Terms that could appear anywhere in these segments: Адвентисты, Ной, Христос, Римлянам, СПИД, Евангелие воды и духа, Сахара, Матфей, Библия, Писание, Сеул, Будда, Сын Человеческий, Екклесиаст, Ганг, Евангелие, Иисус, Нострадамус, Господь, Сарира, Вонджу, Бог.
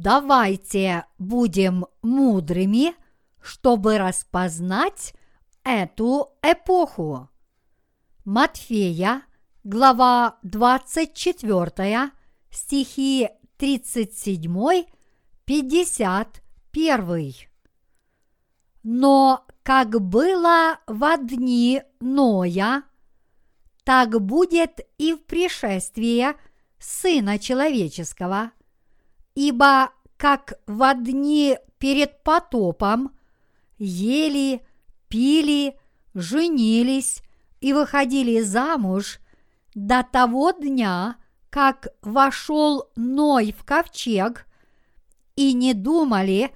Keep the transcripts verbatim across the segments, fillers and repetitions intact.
Давайте будем мудрыми, чтобы распознать эту эпоху. Матфея, глава двадцать четвёртая, стихи тридцать семь, пятьдесят один. Но как было во дни Ноя, так будет и в пришествии Сына Человеческого, ибо как во дни перед потопом ели, пили, женились и выходили замуж до того дня, как вошел Ной в ковчег, и не думали,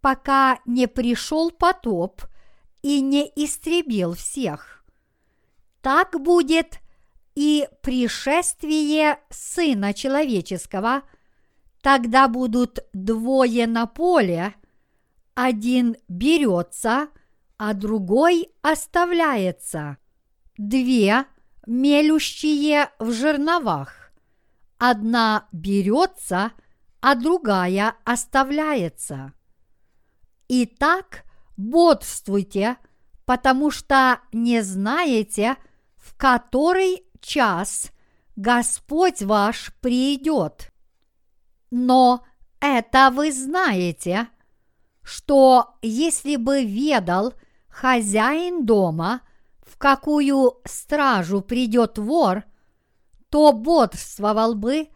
пока не пришел потоп и не истребил всех. Так будет и пришествие Сына Человеческого. Тогда будут двое на поле, один берется, а другой оставляется. Две мелющие в жерновах. Одна берется, а другая оставляется. Итак, бодрствуйте, потому что не знаете, в который час Господь ваш придет. Но это вы знаете, что если бы ведал хозяин дома, в какую стражу придет вор, то бодрствовал бы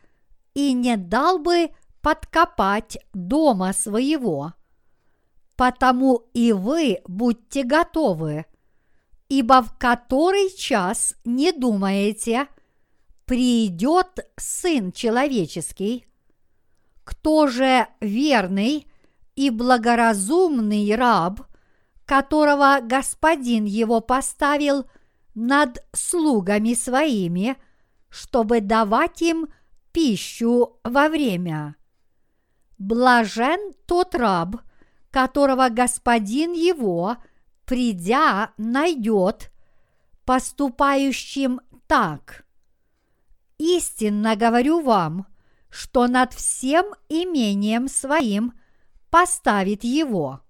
и не дал бы подкопать дома своего. Потому и вы будьте готовы, ибо в который час, не думаете, придет Сын Человеческий. Кто же верный и благоразумный раб, которого господин его поставил над слугами своими, чтобы давать им пищу во время? Блажен тот раб, которого господин его, придя, найдет поступающим так. Истинно говорю вам, что над всем имением своим поставит его.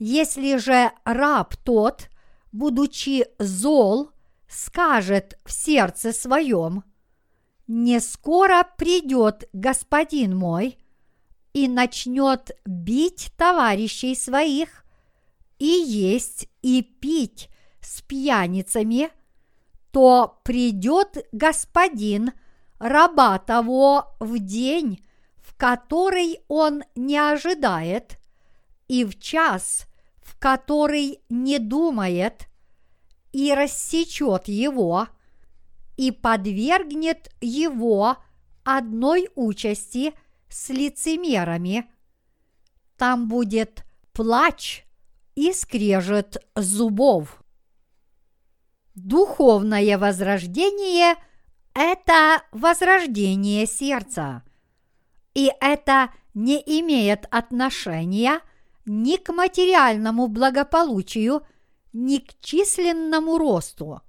Если же раб тот, будучи зол, скажет в сердце своем: «Не скоро придет господин мой», и начнет бить товарищей своих, и есть, и пить с пьяницами, то придет господин раба того в день, в который он не ожидает, и в час, в который не думает, и рассечет его, и подвергнет его одной участи с лицемерами. Там будет плач и скрежет зубов. Духовное возрождение – это возрождение сердца, и это не имеет отношения ни к материальному благополучию, ни к численному росту.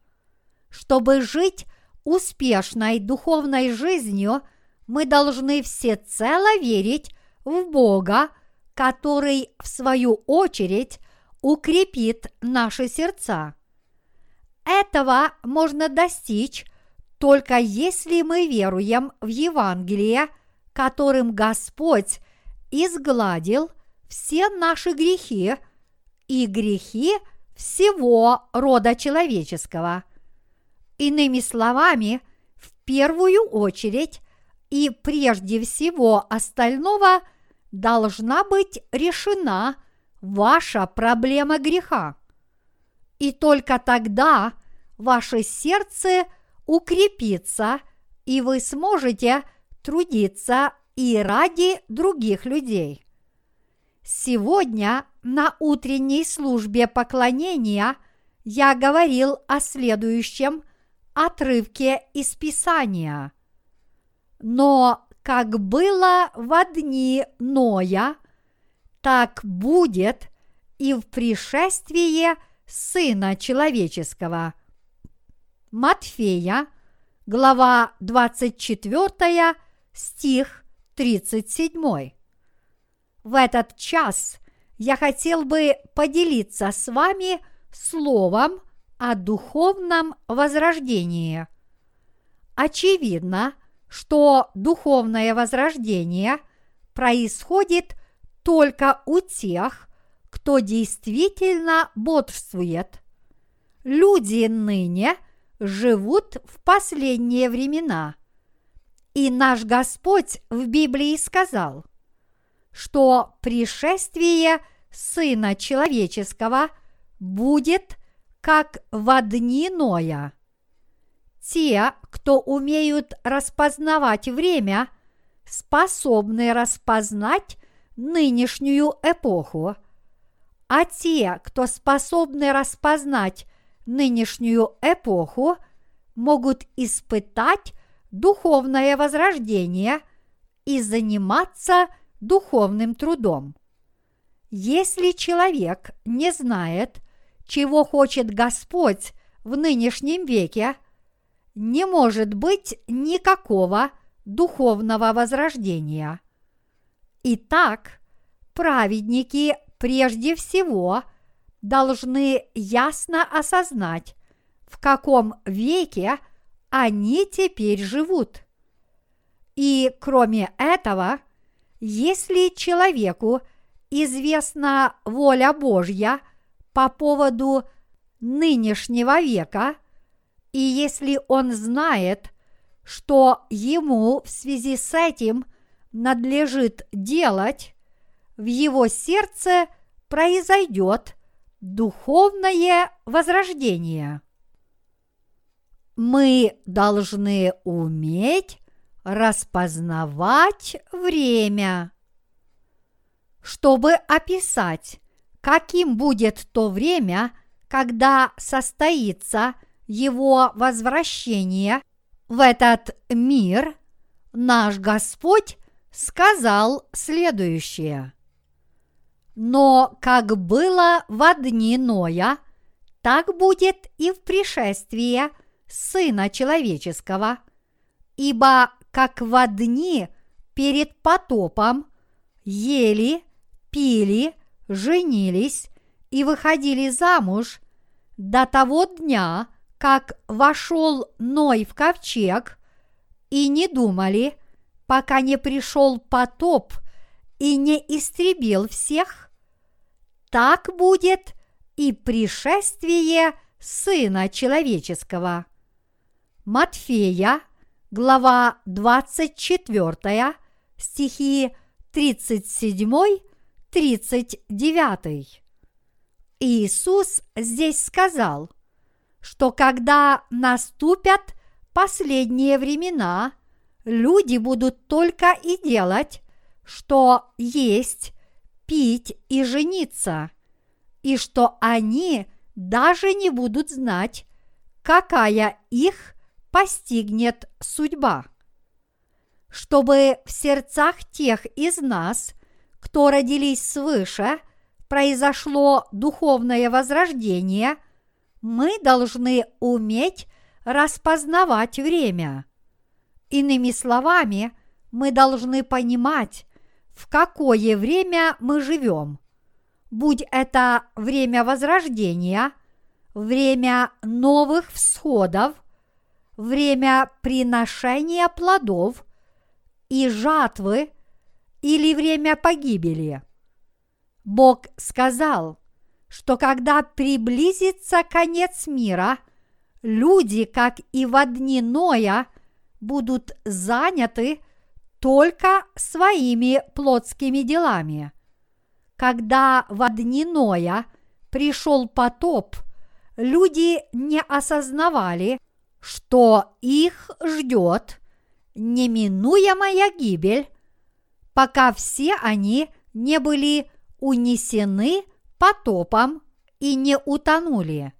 Чтобы жить успешной духовной жизнью, мы должны всецело верить в Бога, который, в свою очередь, укрепит наши сердца. Этого можно достичь только если мы веруем в Евангелие, которым Господь изгладил все наши грехи и грехи всего рода человеческого. Иными словами, в первую очередь и прежде всего остального должна быть решена ваша проблема греха. И только тогда ваше сердце укрепится, и вы сможете трудиться и ради других людей. Сегодня на утренней службе поклонения я говорил о следующем отрывке из Писания. Но как было во дни Ноя, так будет и в пришествии Сына Человеческого. Матфея, глава двадцать четвёртая, стих тридцать семь. В этот час я хотел бы поделиться с вами словом о духовном возрождении. Очевидно, что духовное возрождение происходит только у тех, кто действительно бодрствует. Люди ныне живут в последние времена. И наш Господь в Библии сказал, что пришествие Сына Человеческого будет как во дни Ноя. Те, кто умеют распознавать время, способны распознать нынешнюю эпоху, а те, кто способны распознать нынешнюю эпоху, могут испытать духовное возрождение и заниматься духовным трудом. Если человек не знает, чего хочет Господь в нынешнем веке, не может быть никакого духовного возрождения. Итак, праведники прежде всего должны ясно осознать, в каком веке они теперь живут. И кроме этого, если человеку известна воля Божья по поводу нынешнего века, и если он знает, что ему в связи с этим надлежит делать, в его сердце произойдет духовное возрождение. Мы должны уметь распознавать время. Чтобы описать, каким будет то время, когда состоится его возвращение в этот мир, наш Господь сказал следующее: «Но как было во дни Ноя, так будет и в пришествии Сына Человеческого, ибо как во дни перед потопом ели, пили, женились и выходили замуж до того дня, как вошел Ной в ковчег, и не думали, пока не пришел потоп и не истребил всех, так будет и пришествие Сына Человеческого». Матфея, глава двадцать четвёртая, стихи тридцать седьмой тридцать девятый. Иисус здесь сказал, что когда наступят последние времена, люди будут только и делать, что есть, пить и жениться, и что они даже не будут знать, какая их постигнет судьба. Чтобы в сердцах тех из нас, кто родились свыше, произошло духовное возрождение, мы должны уметь распознавать время. Иными словами, мы должны понимать, в какое время мы живем, будь это время возрождения, время новых всходов, время приношения плодов и жатвы или время погибели. Бог сказал, что когда приблизится конец мира, люди, как и во дни Ноя, будут заняты только своими плотскими делами. Когда во дни Ноя пришел потоп, люди не осознавали, что их ждет неминуемая гибель, пока все они не были унесены потопом и не утонули.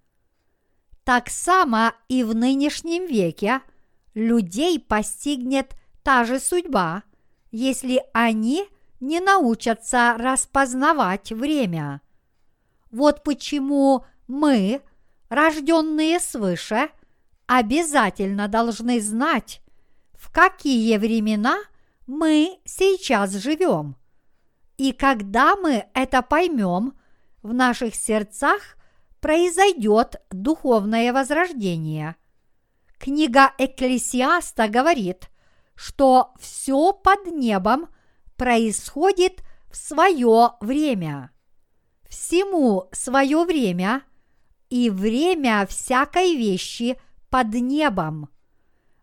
Так само и в нынешнем веке людей постигнет та же судьба, если они не научатся распознавать время. Вот почему мы, рожденные свыше, обязательно должны знать, в какие времена мы сейчас живем, И когда мы это поймем, в наших сердцах произойдет духовное возрождение. Книга Екклесиаста говорит, что все под небом происходит в свое время. Всему свое время и время всякой вещи под небом.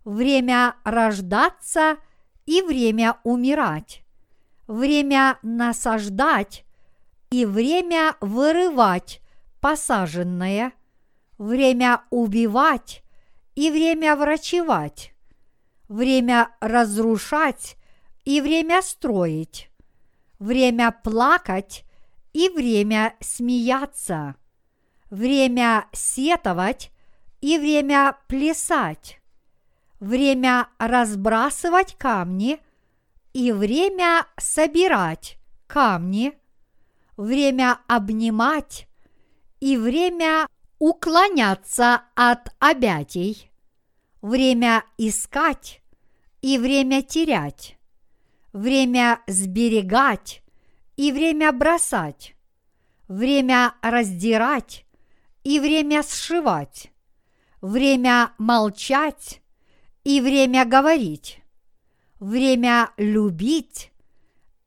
Время рождаться и время умирать. Время насаждать и время вырывать посаженное. Время убивать и время врачевать. Время разрушать и время строить. Время плакать и время смеяться, время сетовать и время плясать, время разбрасывать камни и время собирать камни, время обнимать и время уклоняться от объятий, время искать и время терять, время сберегать и время бросать, время раздирать и время сшивать, время молчать и время говорить, время любить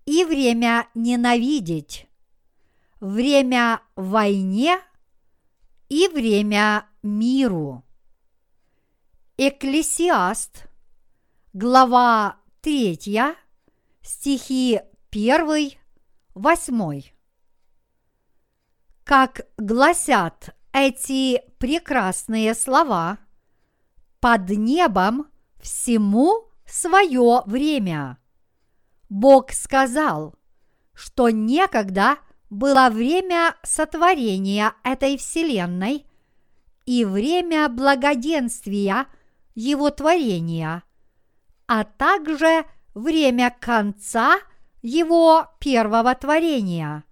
и время ненавидеть, время войне и время миру. Екклесиаст, глава третья, стихи первый. Восьмой. Как гласят эти прекрасные слова, под небом всему свое время. Бог сказал, что некогда было время сотворения этой вселенной и время благоденствия его творения, а также время конца его первого творения.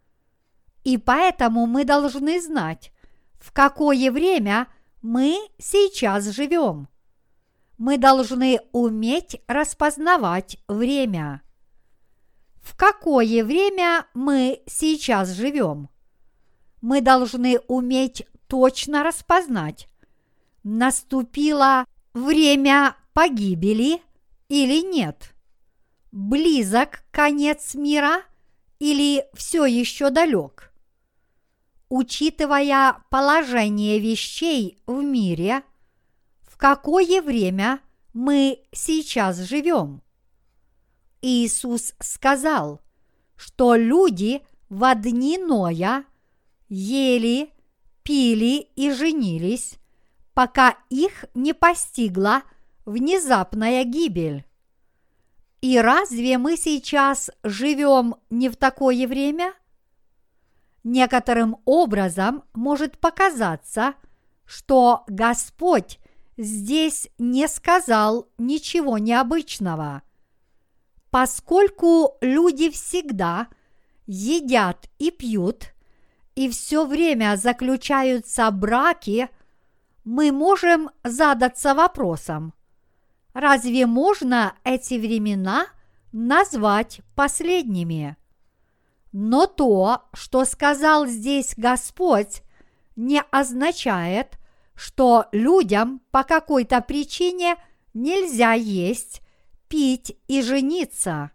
И поэтому мы должны знать, в какое время мы сейчас живем. Мы должны уметь распознавать время. В какое время мы сейчас живем? Мы должны уметь точно распознать, наступило время погибели или нет. Близок конец мира или все еще далек? Учитывая положение вещей в мире, в какое время мы сейчас живем? Иисус сказал, что люди во дни Ноя ели, пили и женились, пока их не постигла внезапная гибель. И разве мы сейчас живем не в такое время? Некоторым образом может показаться, что Господь здесь не сказал ничего необычного, поскольку люди всегда едят и пьют, и все время заключаются браки, мы можем задаться вопросом: разве можно эти времена назвать последними? Но то, что сказал здесь Господь, не означает, что людям по какой-то причине нельзя есть, пить и жениться.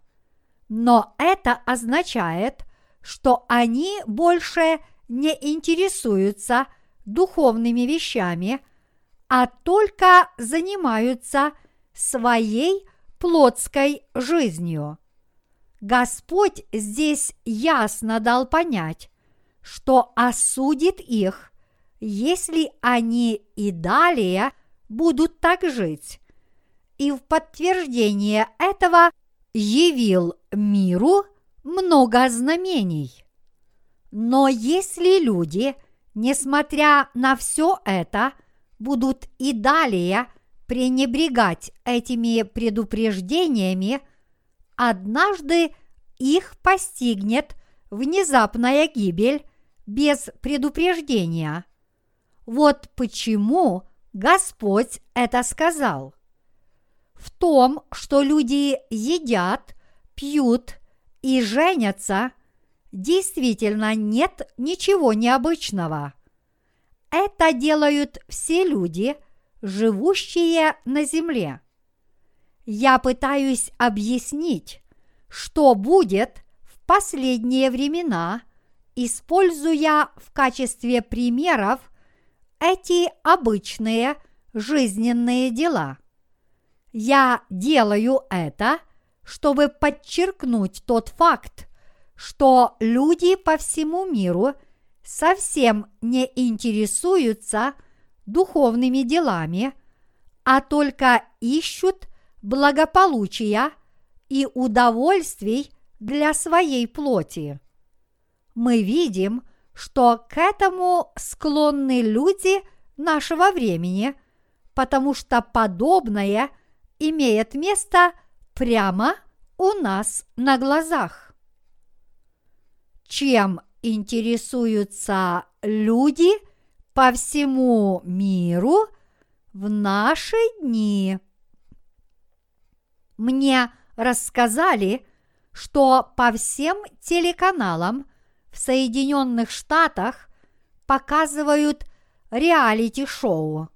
Но это означает, что они больше не интересуются духовными вещами, а только занимаются своей плотской жизнью. Господь здесь ясно дал понять, что осудит их, если они и далее будут так жить, и в подтверждение этого явил миру много знамений. Но если люди, несмотря на все это, будут и далее пренебрегать этими предупреждениями, однажды их постигнет внезапная гибель без предупреждения. Вот почему Господь это сказал. В том, что люди едят, пьют и женятся, действительно нет ничего необычного. Это делают все люди, живущие на земле. Я пытаюсь объяснить, что будет в последние времена, используя в качестве примеров эти обычные жизненные дела. Я делаю это, чтобы подчеркнуть тот факт, что люди по всему миру совсем не интересуются духовными делами, а только ищут благополучия и удовольствий для своей плоти. Мы видим, что к этому склонны люди нашего времени, потому что подобное имеет место прямо у нас на глазах. Чем интересуются люди по всему миру в наши дни? Мне рассказали, что по всем телеканалам в Соединенных Штатах показывают реалити-шоу.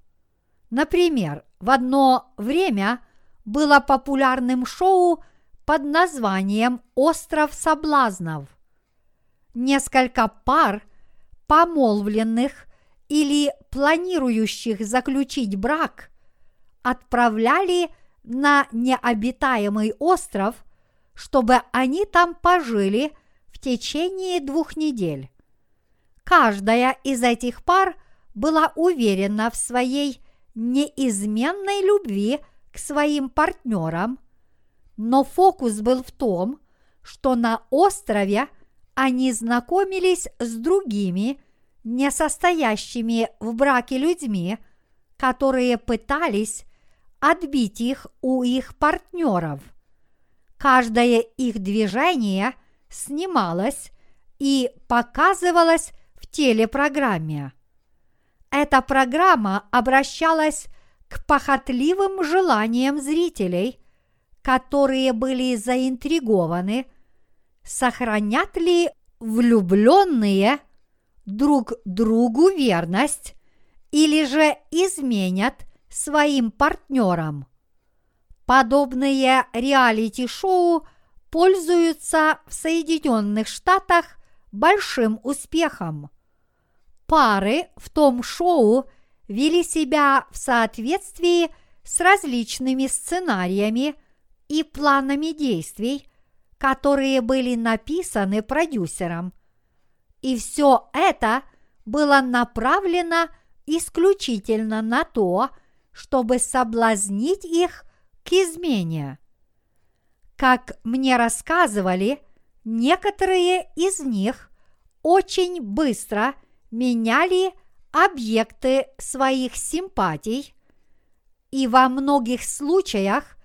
Например, в одно время было популярным шоу под названием «Остров соблазнов». Несколько пар, помолвленных или планирующих заключить брак, отправляли на необитаемый остров, чтобы они там пожили в течение двух недель. Каждая из этих пар была уверена в своей неизменной любви к своим партнерам, но фокус был в том, что на острове они знакомились с другими, не состоящими в браке людьми, которые пытались отбить их у их партнеров. Каждое их движение снималось и показывалось в телепрограмме. Эта программа обращалась к похотливым желаниям зрителей, которые были заинтригованы, сохранят ли влюбленные друг другу верность или же изменят своим партнерам. Подобные реалити-шоу пользуются в Соединенных Штатах большим успехом. Пары в том шоу вели себя в соответствии с различными сценариями и планами действий, которые были написаны продюсером. И все это было направлено исключительно на то, чтобы соблазнить их к измене. Как мне рассказывали, некоторые из них очень быстро меняли объекты своих симпатий, и во многих случаях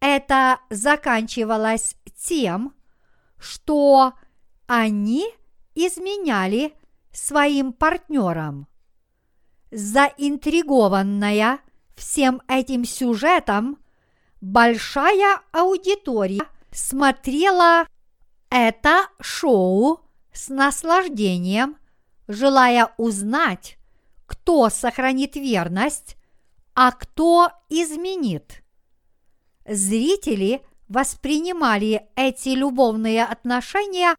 это заканчивалось тем, что они изменяли своим партнерам. Заинтригованная всем этим сюжетом, большая аудитория смотрела это шоу с наслаждением, желая узнать, кто сохранит верность, а кто изменит. Зрители воспринимали эти любовные отношения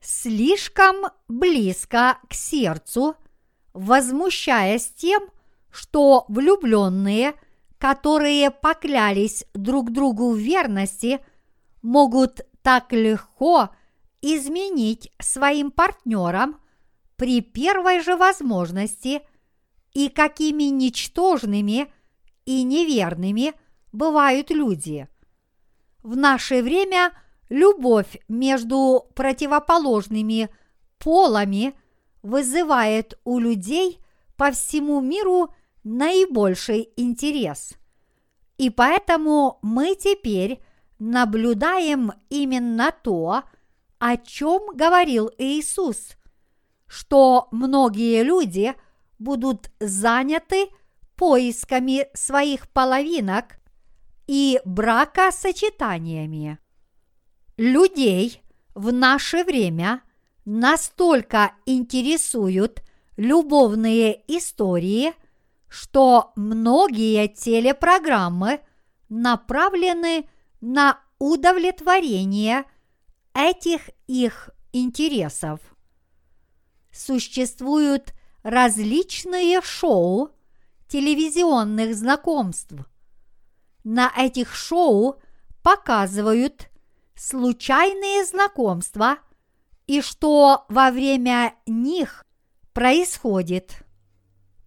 слишком близко к сердцу, возмущаясь тем, что влюбленные, которые поклялись друг другу в верности, могут так легко изменить своим партнерам при первой же возможности, и какими ничтожными и неверными бывают люди. В наше время любовь между противоположными полами вызывает у людей по всему миру наибольший интерес. И поэтому мы теперь наблюдаем именно то, о чем говорил Иисус, что многие люди будут заняты поисками своих половинок и бракосочетаниями. Людей в наше время настолько интересуют любовные истории, что многие телепрограммы направлены на удовлетворение этих их интересов. Существуют различные шоу телевизионных знакомств. На этих шоу показывают случайные знакомства и что во время них происходит.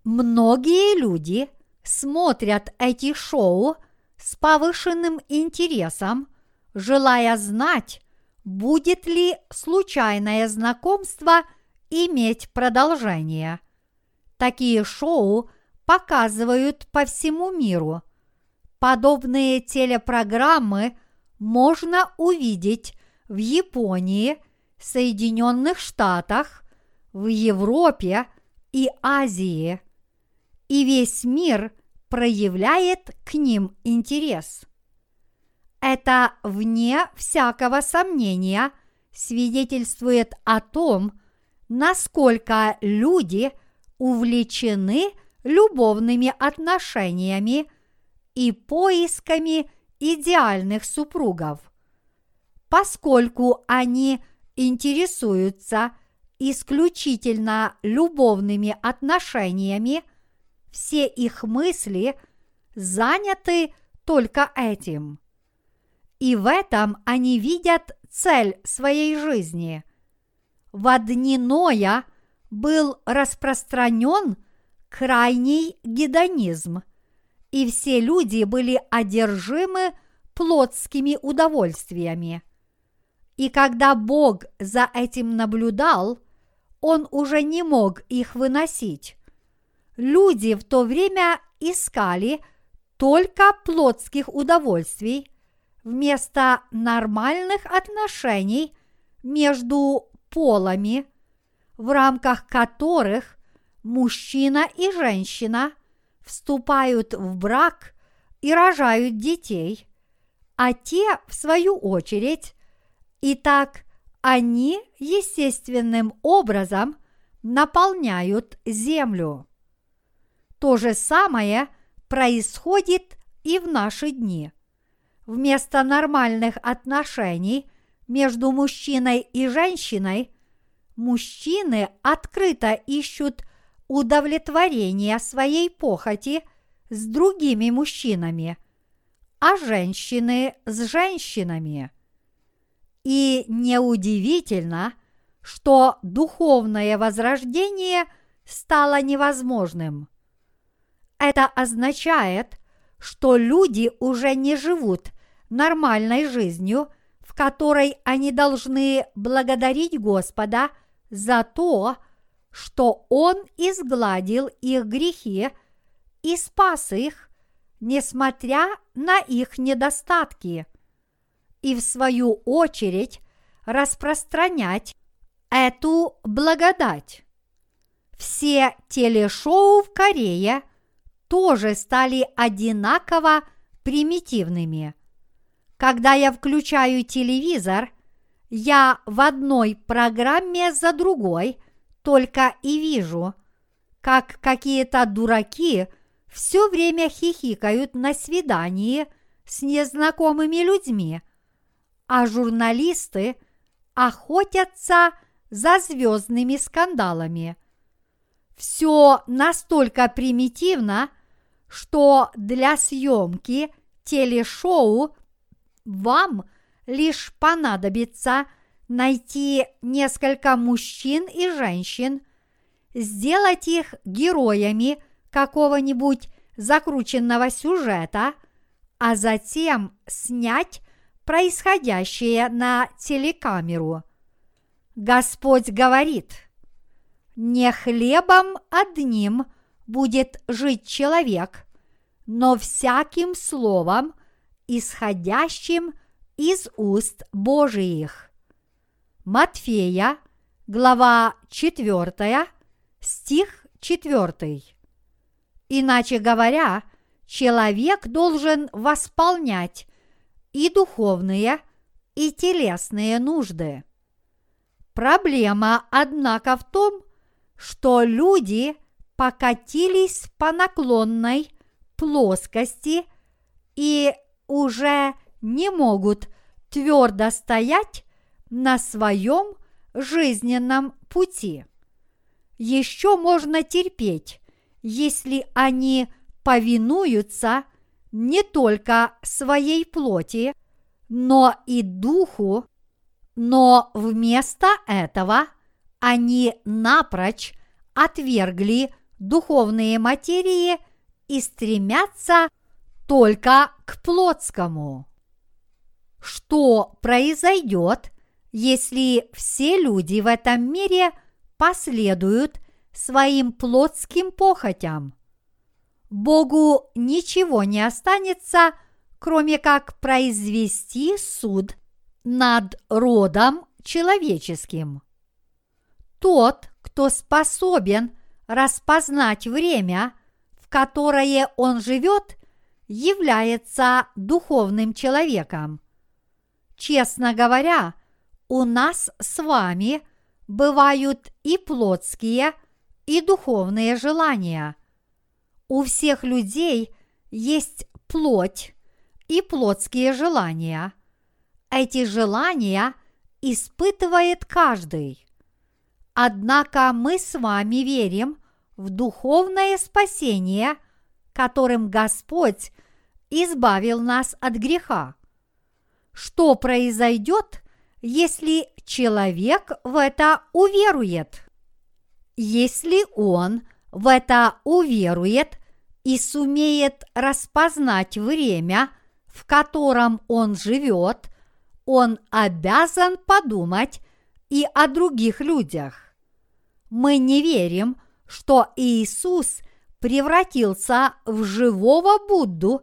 Многие люди смотрят эти шоу с повышенным интересом, желая знать, будет ли случайное знакомство иметь продолжение. Такие шоу показывают по всему миру. Подобные телепрограммы можно увидеть в Японии, Соединенных Штатах, в Европе и Азии. И весь мир проявляет к ним интерес. Это, вне всякого сомнения, свидетельствует о том, насколько люди увлечены любовными отношениями и поисками идеальных супругов. Поскольку они интересуются исключительно любовными отношениями, все их мысли заняты только этим. И в этом они видят цель своей жизни. Во дни Ноя был распространен крайний гедонизм, и все люди были одержимы плотскими удовольствиями. И когда Бог за этим наблюдал, Он уже не мог их выносить. Люди в то время искали только плотских удовольствий вместо нормальных отношений между полами, в рамках которых мужчина и женщина вступают в брак и рожают детей, а те, в свою очередь, и так они естественным образом наполняют землю. То же самое происходит и в наши дни. Вместо нормальных отношений между мужчиной и женщиной, мужчины открыто ищут удовлетворение своей похоти с другими мужчинами, а женщины с женщинами. И неудивительно, что духовное возрождение стало невозможным. Это означает, что люди уже не живут нормальной жизнью, в которой они должны благодарить Господа за то, что Он изгладил их грехи и спас их, несмотря на их недостатки, и в свою очередь распространять эту благодать. Все телешоу в Корее тоже стали одинаково примитивными. Когда я включаю телевизор, я в одной программе за другой только и вижу, как какие-то дураки все время хихикают на свидании с незнакомыми людьми, а журналисты охотятся за звездными скандалами. Все настолько примитивно, что для съемки телешоу вам лишь понадобится найти несколько мужчин и женщин, сделать их героями какого-нибудь закрученного сюжета, а затем снять происходящее на телекамеру. Господь говорит: «Не хлебом одним будет жить человек, но всяким словом, исходящим из уст Божиих». Матфея, глава четвёртая, стих четвёртый. Иначе говоря, человек должен восполнять и духовные, и телесные нужды. Проблема, однако, в том, что люди покатились по наклонной плоскости и уже не могут твердо стоять на своем жизненном пути. Еще можно терпеть, если они повинуются не только своей плоти, но и духу, но вместо этого они напрочь отвергли духовные материи и стремятся только к плотскому. Что произойдет, если все люди в этом мире последуют своим плотским похотям? Богу ничего не останется, кроме как произвести суд над родом человеческим. Тот, кто способен распознать время, в которое он живет, является духовным человеком. Честно говоря, у нас с вами бывают и плотские, и духовные желания. У всех людей есть плоть и плотские желания. Эти желания испытывает каждый. Однако мы с вами верим в духовное спасение, которым Господь избавил нас от греха. Что произойдет, если человек в это уверует? Если он в это уверует и сумеет распознать время, в котором он живет, он обязан подумать и о других людях. Мы не верим, что Иисус превратился в живого Будду,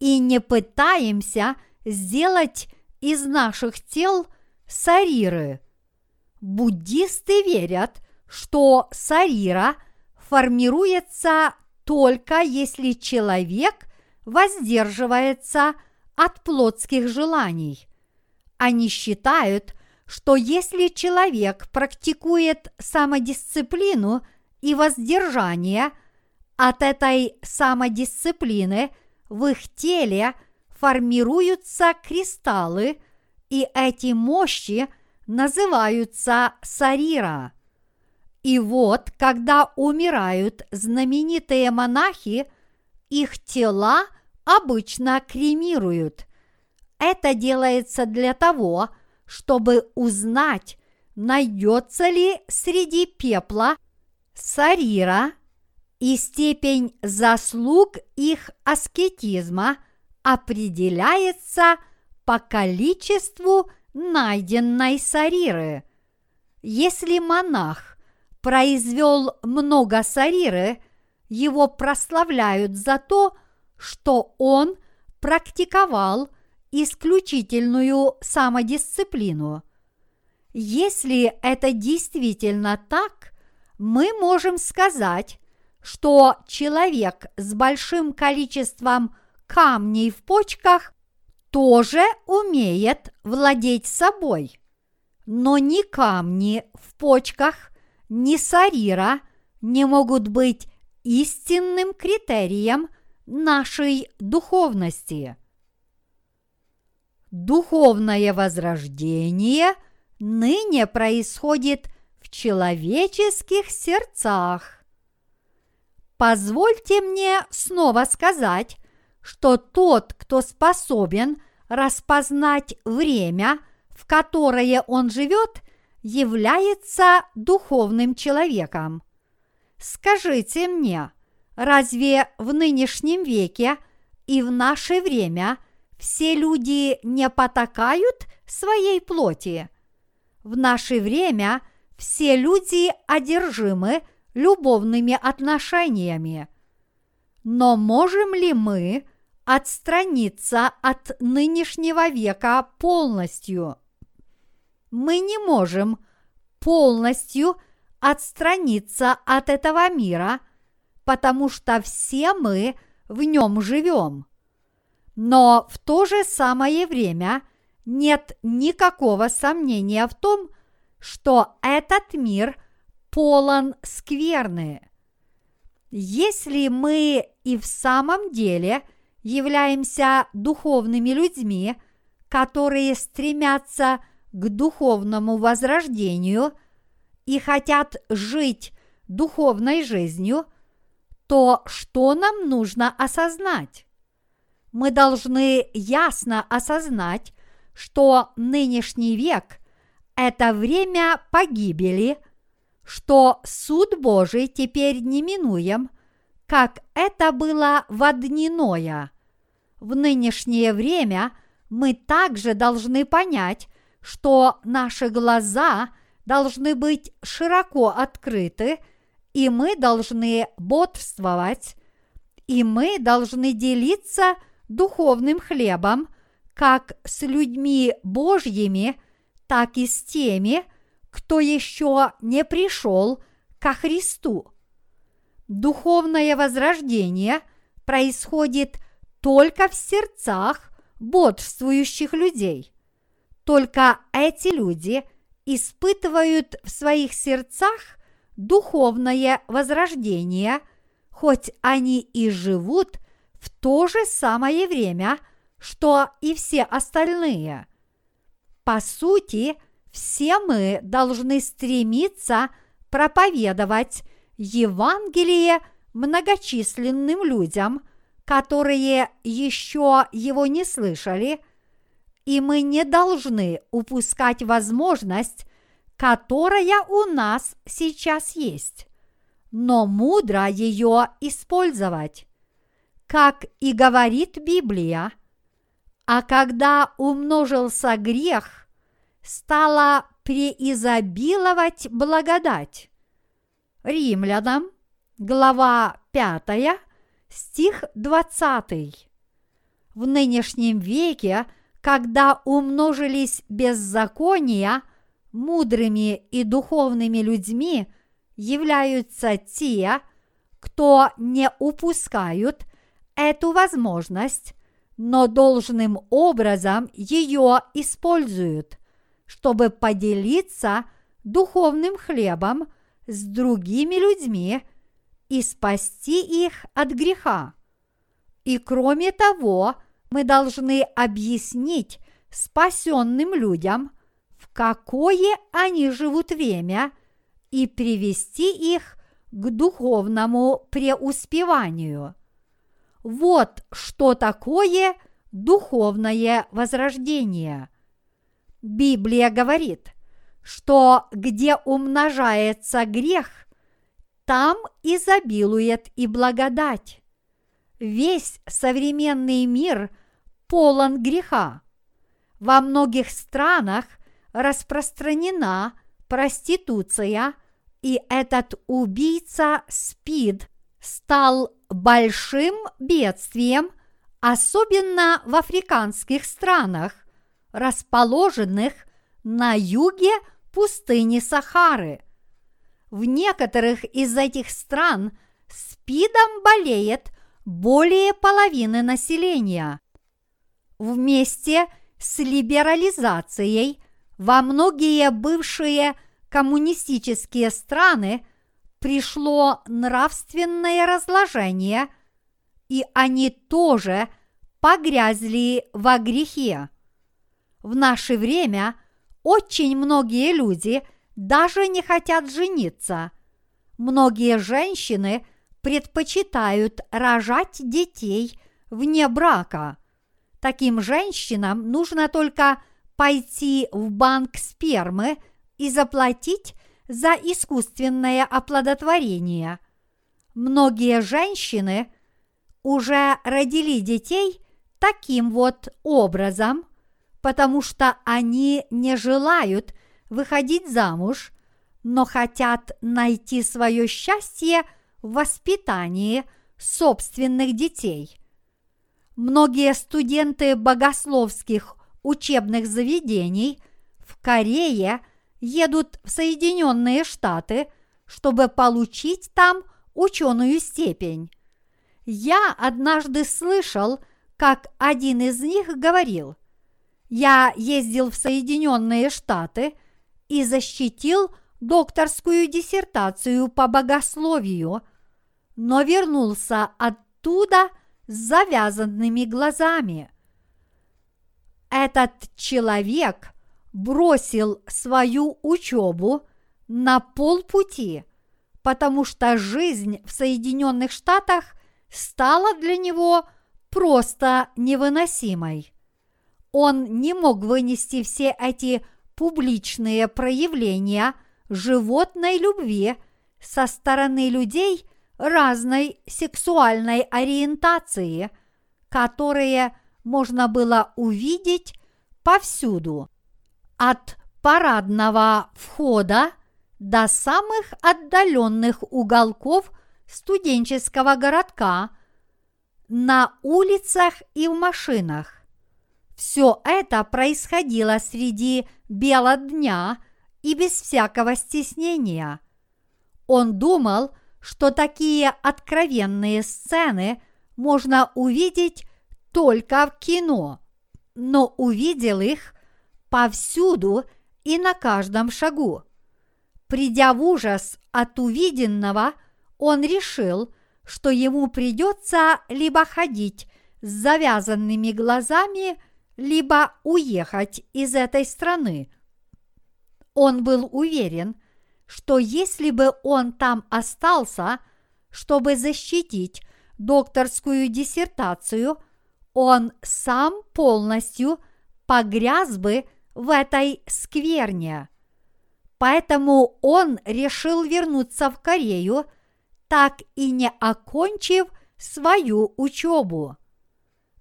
и не пытаемся сделать из наших тел сариры. Буддисты верят, что сарира формируется только если человек воздерживается от плотских желаний. Они считают, что если человек практикует самодисциплину и воздержание, от этой самодисциплины в их теле формируются кристаллы, и эти мощи называются сарира. И вот, когда умирают знаменитые монахи, их тела обычно кремируют. Это делается для того, чтобы узнать, найдется ли среди пепла сарира и степень заслуг их аскетизма определяется по количеству найденной сариры. Если монах произвел много сариры, его прославляют за то, что он практиковал исключительную самодисциплину. Если это действительно так, мы можем сказать, что человек с большим количеством камней в почках тоже умеет владеть собой. Но ни камни в почках, ни сарира не могут быть истинным критерием нашей духовности. Духовное возрождение ныне происходит в человеческих сердцах. Позвольте мне снова сказать, что тот, кто способен распознать время, в которое он живет, является духовным человеком. Скажите мне, разве в нынешнем веке и в наше время все люди не потакают своей плоти? В наше время все люди одержимы любовными отношениями. Но можем ли мы отстраниться от нынешнего века полностью? Мы не можем полностью отстраниться от этого мира, потому что все мы в нем живем. Но в то же самое время нет никакого сомнения в том, что этот мир полон скверны. Если мы и в самом деле являемся духовными людьми, которые стремятся к духовному возрождению и хотят жить духовной жизнью, то что нам нужно осознать? Мы должны ясно осознать, что нынешний век – это время погибели, что суд Божий теперь неминуем, как это было во дни Ноя. В нынешнее время мы также должны понять, что наши глаза должны быть широко открыты, и мы должны бодрствовать, и мы должны делиться духовным хлебом как с людьми Божьими, так и с теми, кто еще не пришел ко Христу. Духовное возрождение происходит только в сердцах бодрствующих людей. Только эти люди испытывают в своих сердцах духовное возрождение, хоть они и живут в то же самое время, что и все остальные. По сути, все мы должны стремиться проповедовать Евангелие многочисленным людям, которые еще его не слышали, и мы не должны упускать возможность, которая у нас сейчас есть, но мудро ее использовать. Как и говорит Библия, а когда умножился грех, стала преизобиловать благодать. Римлянам, глава пятая, стих двадцатый. В нынешнем веке, когда умножились беззакония, мудрыми и духовными людьми являются те, кто не упускают эту возможность, но должным образом ее используют, чтобы поделиться духовным хлебом с другими людьми и спасти их от греха. И кроме того, мы должны объяснить спасенным людям, в какое они живут время, и привести их к духовному преуспеванию. Вот что такое духовное возрождение. Библия говорит, что где умножается грех, там изобилует и благодать. Весь современный мир полон греха. Во многих странах распространена проституция, и этот убийца СПИД стал большим бедствием, особенно в африканских странах, расположенных на юге пустыни Сахары. В некоторых из этих стран СПИДом болеет более половины населения. Вместе с либерализацией во многие бывшие коммунистические страны пришло нравственное разложение, и они тоже погрязли во грехе. В наше время очень многие люди даже не хотят жениться. Многие женщины предпочитают рожать детей вне брака. Таким женщинам нужно только пойти в банк спермы и заплатить за искусственное оплодотворение. Многие женщины уже родили детей таким вот образом, потому что они не желают выходить замуж, но хотят найти свое счастье в воспитании собственных детей. Многие студенты богословских учебных заведений в Корее едут в Соединенные Штаты, чтобы получить там ученую степень. Я однажды слышал, как один из них говорил: «Я ездил в Соединенные Штаты и защитил докторскую диссертацию по богословию, но вернулся оттуда с завязанными глазами. Этот человек бросил свою учебу на полпути, потому что жизнь в Соединенных Штатах стала для него просто невыносимой. Он не мог вынести все эти публичные проявления животной любви со стороны людей разной сексуальной ориентации, которые можно было увидеть повсюду, от парадного входа до самых отдаленных уголков студенческого городка, на улицах и в машинах. Все это происходило среди бела дня и без всякого стеснения. Он думал, что такие откровенные сцены можно увидеть только в кино, но увидел их повсюду и на каждом шагу. Придя в ужас от увиденного, он решил, что ему придется либо ходить с завязанными глазами, либо уехать из этой страны. Он был уверен, что если бы он там остался, чтобы защитить докторскую диссертацию, он сам полностью погряз бы в этой скверне. Поэтому он решил вернуться в Корею, так и не окончив свою учебу.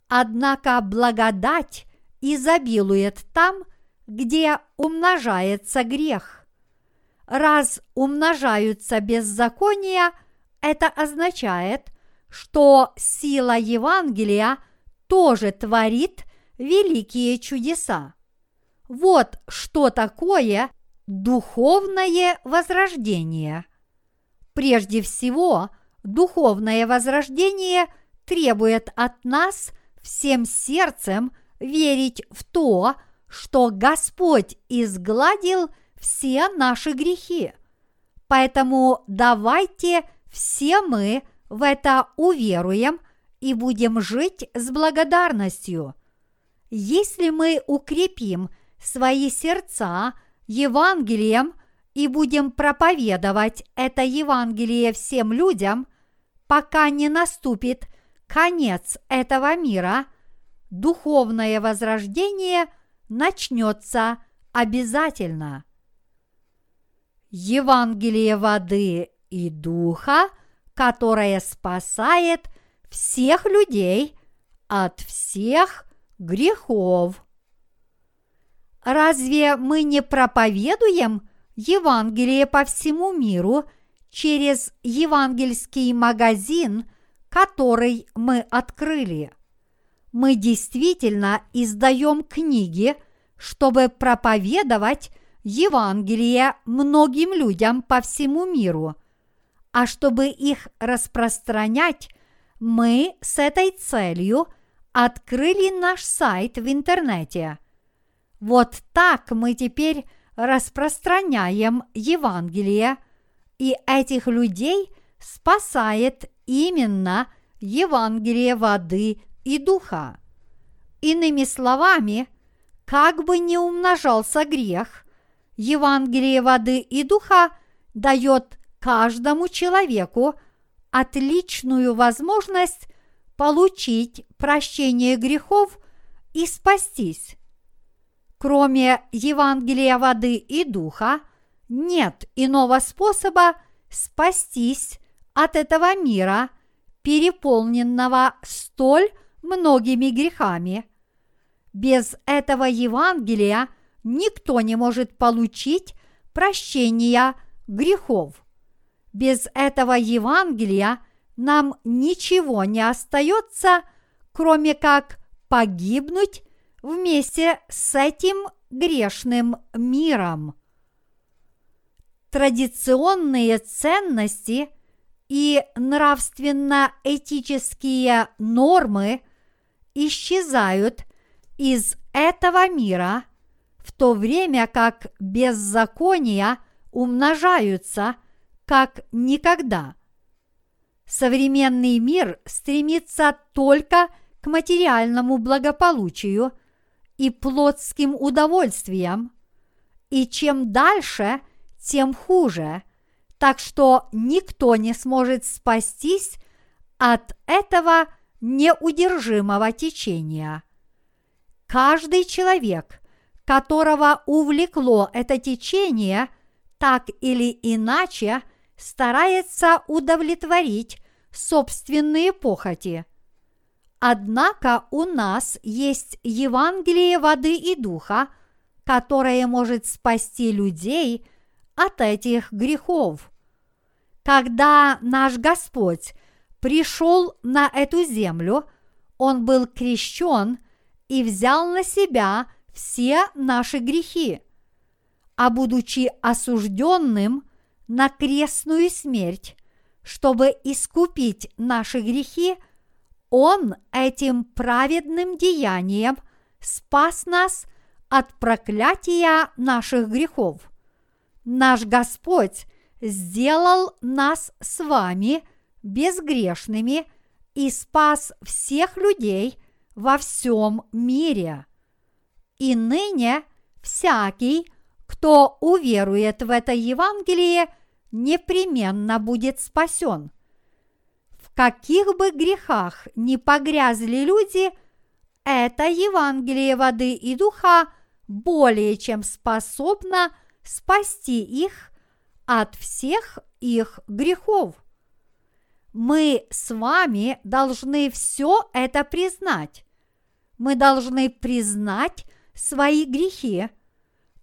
Однако благодать изобилует там, где умножается грех. Раз умножаются беззакония, это означает, что сила Евангелия тоже творит великие чудеса. Вот что такое духовное возрождение. Прежде всего, духовное возрождение требует от нас всем сердцем верить в то, что Господь изгладил все наши грехи. Поэтому давайте все мы в это уверуем и будем жить с благодарностью. Если мы укрепим свои сердца Евангелием и будем проповедовать это Евангелие всем людям, пока не наступит конец этого мира, духовное возрождение начнется обязательно. Евангелие воды и духа, которое спасает всех людей от всех грехов. Разве мы не проповедуем Евангелие по всему миру через евангельский магазин, который мы открыли? Мы действительно издаем книги, чтобы проповедовать Евангелие многим людям по всему миру. А чтобы их распространять, мы с этой целью открыли наш сайт в интернете. Вот так мы теперь распространяем Евангелие, и этих людей спасает именно Евангелие воды и духа. Иными словами, как бы ни умножался грех, Евангелие воды и духа дает каждому человеку отличную возможность получить прощение грехов и спастись. Кроме Евангелия воды и духа, нет иного способа спастись от этого мира, переполненного столь многими грехами. Без этого Евангелия никто не может получить прощения грехов. Без этого Евангелия нам ничего не остается, кроме как погибнуть вместе с этим грешным миром. Традиционные ценности и нравственно-этические нормы исчезают из этого мира, в то время как беззакония умножаются, как никогда. Современный мир стремится только к материальному благополучию и плотским удовольствиям, и чем дальше, тем хуже, так что никто не сможет спастись от этого неудержимого течения. Каждый человек, которого увлекло это течение, так или иначе старается удовлетворить собственные похоти. Однако у нас есть Евангелие воды и духа, которое может спасти людей от этих грехов. Когда наш Господь пришел на эту землю, Он был крещен и взял на себя все наши грехи, а будучи осужденным на крестную смерть, чтобы искупить наши грехи, Он этим праведным деянием спас нас от проклятия наших грехов. Наш Господь сделал нас с вами безгрешными и спас всех людей во всем мире. И ныне всякий, кто уверует в это Евангелие, непременно будет спасен. В каких бы грехах ни погрязли люди, это Евангелие воды и духа более чем способно спасти их от всех их грехов. Мы с вами должны все это признать. Мы должны признать свои грехи,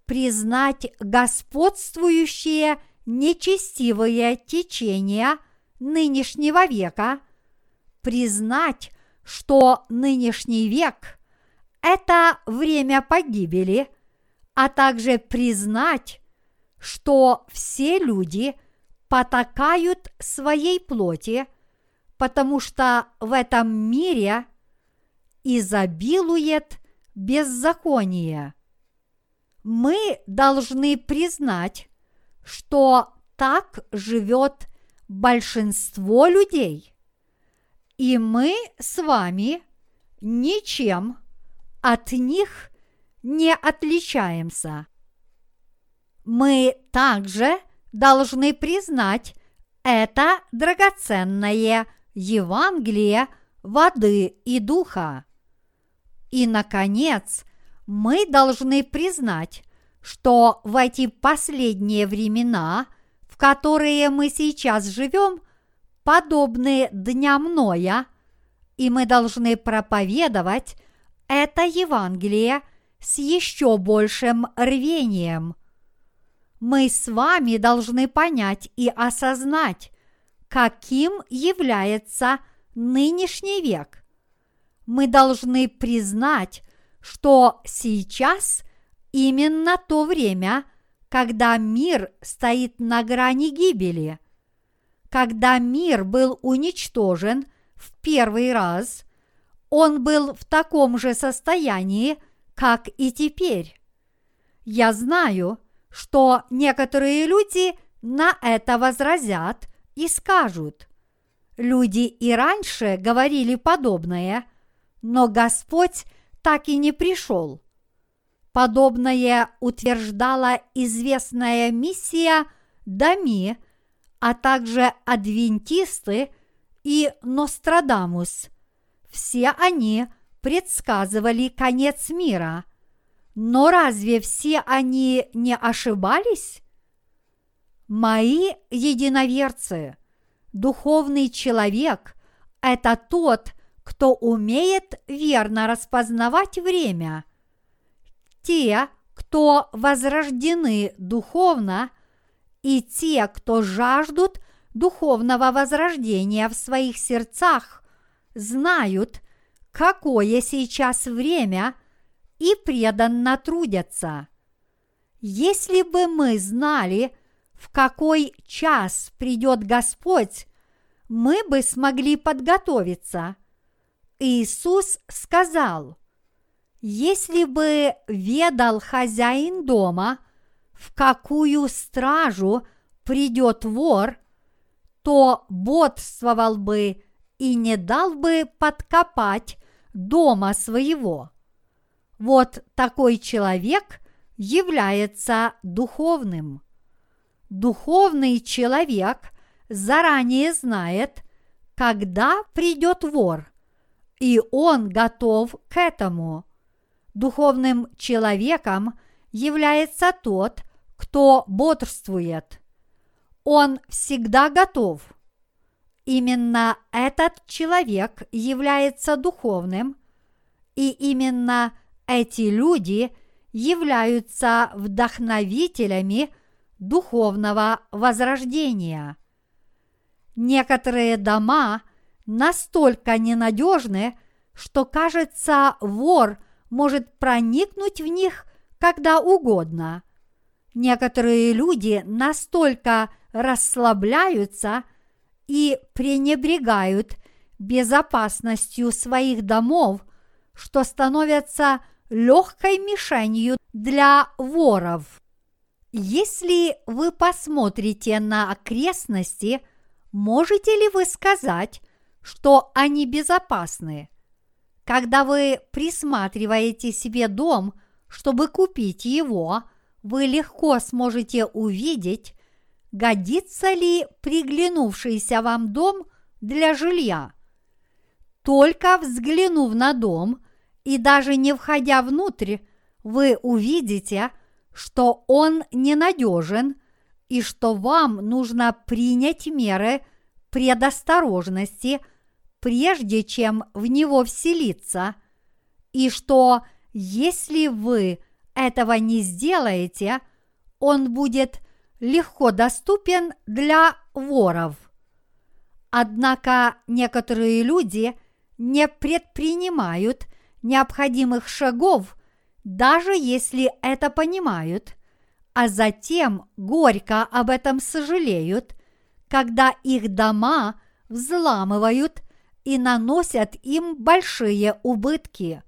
признать господствующие нечестивые течения нынешнего века, признать, что нынешний век – это время погибели, а также признать, что все люди потакают своей плоти, потому что в этом мире изобилует беззаконие. Мы должны признать, что так живет большинство людей, и мы с вами ничем от них не отличаемся. Мы также должны признать это драгоценное Евангелие воды и духа. И, наконец, мы должны признать, что в эти последние времена, в которые мы сейчас живем, подобны дням Ноя, и мы должны проповедовать это Евангелие с еще большим рвением. Мы с вами должны понять и осознать, каким является нынешний век. Мы должны признать, что сейчас именно то время, когда мир стоит на грани гибели. Когда мир был уничтожен в первый раз, он был в таком же состоянии, как и теперь. Я знаю, что некоторые люди на это возразят и скажут: люди и раньше говорили подобное, но Господь так и не пришел. Подобное утверждала известная миссия Дами, а также адвентисты и Нострадамус. Все они предсказывали конец мира. Но разве все они не ошибались? Мои единоверцы, духовный человек – это тот, кто умеет верно распознавать время. Те, кто возрождены духовно, и те, кто жаждут духовного возрождения в своих сердцах, знают, какое сейчас время, и преданно трудятся. Если бы мы знали, в какой час придет Господь, мы бы смогли подготовиться. Иисус сказал: Если бы ведал хозяин дома, в какую стражу придет вор, то бодрствовал бы и не дал бы подкопать дома своего. Вот такой человек является духовным. Духовный человек заранее знает, когда придет вор, и он готов к этому. Духовным человеком является тот, кто бодрствует. Он всегда готов. Именно этот человек является духовным, и именно эти люди являются вдохновителями духовного возрождения. Некоторые дома настолько ненадежны, что, кажется, вор может проникнуть в них когда угодно. Некоторые люди настолько расслабляются и пренебрегают безопасностью своих домов, что становятся легкой мишенью для воров. Если вы посмотрите на окрестности, можете ли вы сказать, что они безопасны? Когда вы присматриваете себе дом, чтобы купить его, вы легко сможете увидеть, годится ли приглянувшийся вам дом для жилья. Только взглянув на дом и даже не входя внутрь, вы увидите, что он ненадежен и что вам нужно принять меры предосторожности, прежде чем в него вселиться, и что, если вы этого не сделаете, он будет легко доступен для воров. Однако некоторые люди не предпринимают необходимых шагов, даже если это понимают, а затем горько об этом сожалеют, когда их дома взламывают и наносят им большие убытки.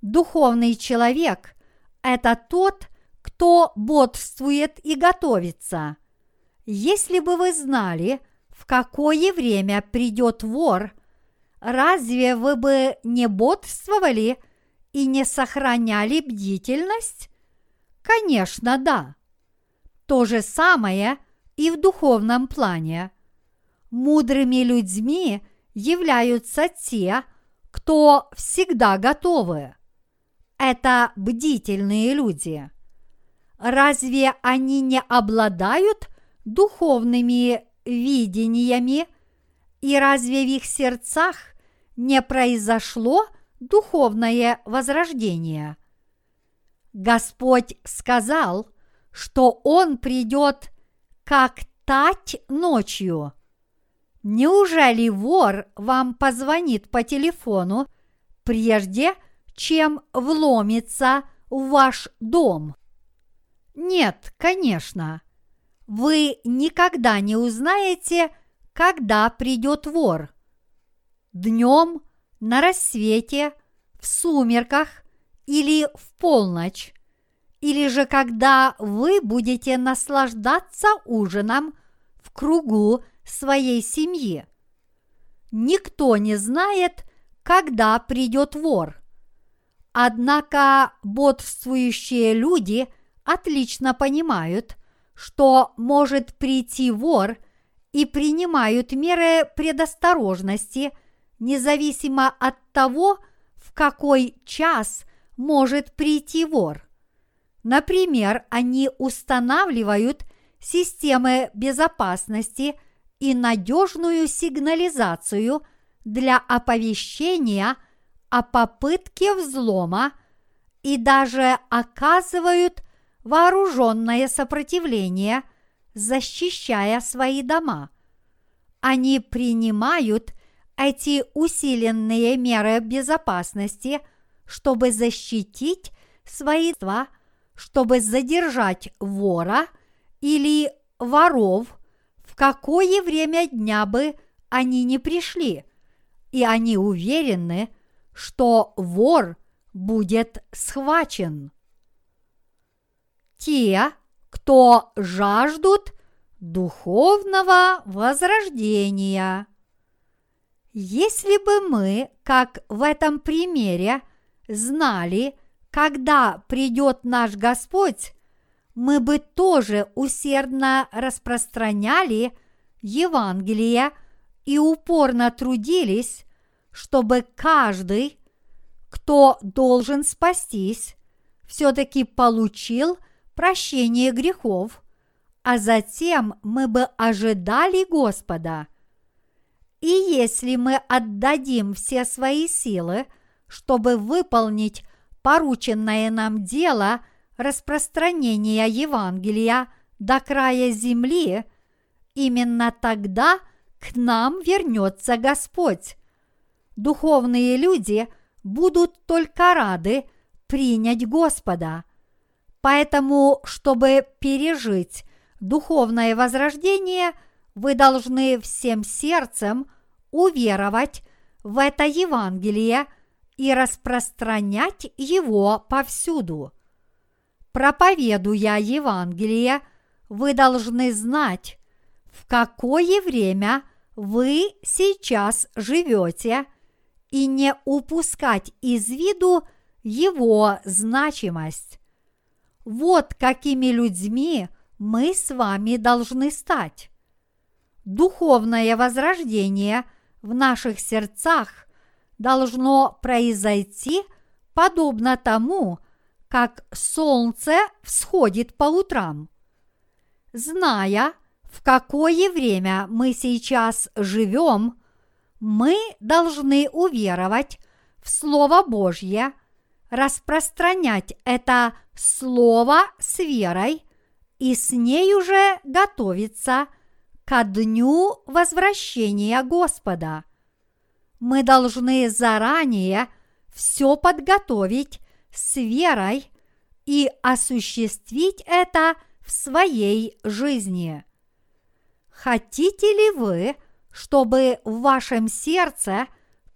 Духовный человек – это тот, кто бодрствует и готовится. Если бы вы знали, в какое время придет вор, разве вы бы не бодрствовали и не сохраняли бдительность? Конечно, да. То же самое и в духовном плане. Мудрыми людьми являются те, кто всегда готовы. Это бдительные люди. Разве они не обладают духовными видениями, и разве в их сердцах не произошло духовное возрождение? Господь сказал, что Он придет как тать ночью. Неужели вор вам позвонит по телефону, прежде чем вломится в ваш дом? Нет, конечно. Вы никогда не узнаете, когда придет вор. Днем, на рассвете, в сумерках или в полночь. Или же когда вы будете наслаждаться ужином в кругу своей семьи. Никто не знает, когда придет вор. Однако бодрствующие люди отлично понимают, что может прийти вор, и принимают меры предосторожности, независимо от того, в какой час может прийти вор. Например, они устанавливают системы безопасности и надежную сигнализацию для оповещения о попытке взлома и даже оказывают вооруженное сопротивление, защищая свои дома. Они принимают эти усиленные меры безопасности, чтобы защитить свои дома, чтобы задержать вора или воров, в какое время дня бы они ни пришли, и они уверены, что вор будет схвачен. Те, кто жаждут духовного возрождения. Если бы мы, как в этом примере, знали, когда придет наш Господь, мы бы тоже усердно распространяли Евангелие и упорно трудились, чтобы каждый, кто должен спастись, все-таки получил прощение грехов, а затем мы бы ожидали Господа. И если мы отдадим все свои силы, чтобы выполнить порученное нам дело распространения Евангелия до края земли, именно тогда к нам вернется Господь. Духовные люди будут только рады принять Господа. Поэтому, чтобы пережить духовное возрождение, вы должны всем сердцем уверовать в это Евангелие и распространять его повсюду. Проповедуя Евангелие, вы должны знать, в какое время вы сейчас живете, и не упускать из виду его значимость. Вот какими людьми мы с вами должны стать. Духовное возрождение в наших сердцах должно произойти подобно тому, как солнце всходит по утрам. Зная, в какое время мы сейчас живем, мы должны уверовать в Слово Божье, распространять это Слово с верой и с нею же готовиться ко дню возвращения Господа. Мы должны заранее все подготовить с верой и осуществить это в своей жизни. Хотите ли вы, чтобы в вашем сердце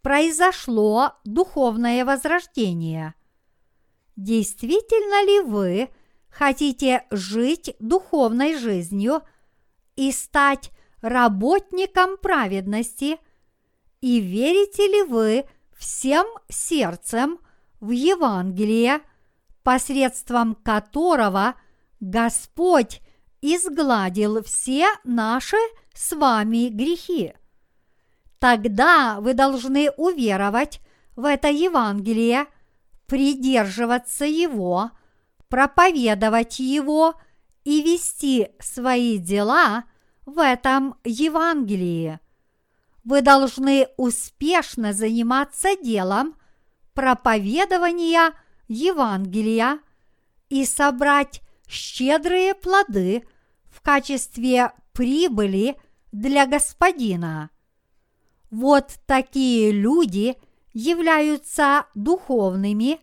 произошло духовное возрождение? Действительно ли вы хотите жить духовной жизнью и стать работником праведности? И верите ли вы всем сердцем в Евангелие, посредством которого Господь изгладил все наши с вами грехи? Тогда вы должны уверовать в это Евангелие, придерживаться его, проповедовать его и вести свои дела в этом Евангелии. Вы должны успешно заниматься делом проповедования Евангелия и собрать щедрые плоды в качестве прибыли для Господина. Вот такие люди являются духовными,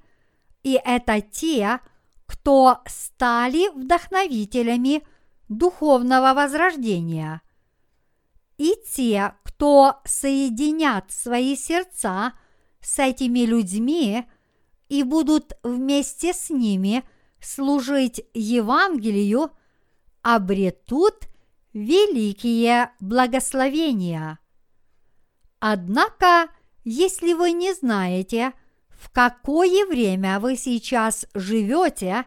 и это те, кто стали вдохновителями духовного возрождения. И те, кто соединят свои сердца с этими людьми и будут вместе с ними служить Евангелию, обретут великие благословения. Однако, если вы не знаете, в какое время вы сейчас живете,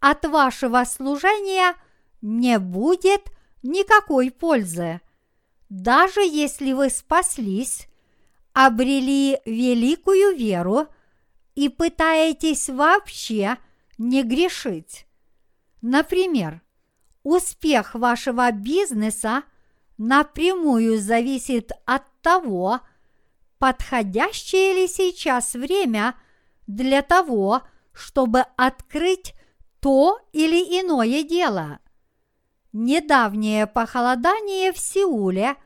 от вашего служения не будет никакой пользы. Даже если вы спаслись, обрели великую веру и пытаетесь вообще не грешить. Например, успех вашего бизнеса напрямую зависит от того, подходящее ли сейчас время для того, чтобы открыть то или иное дело. Недавнее похолодание в Сеуле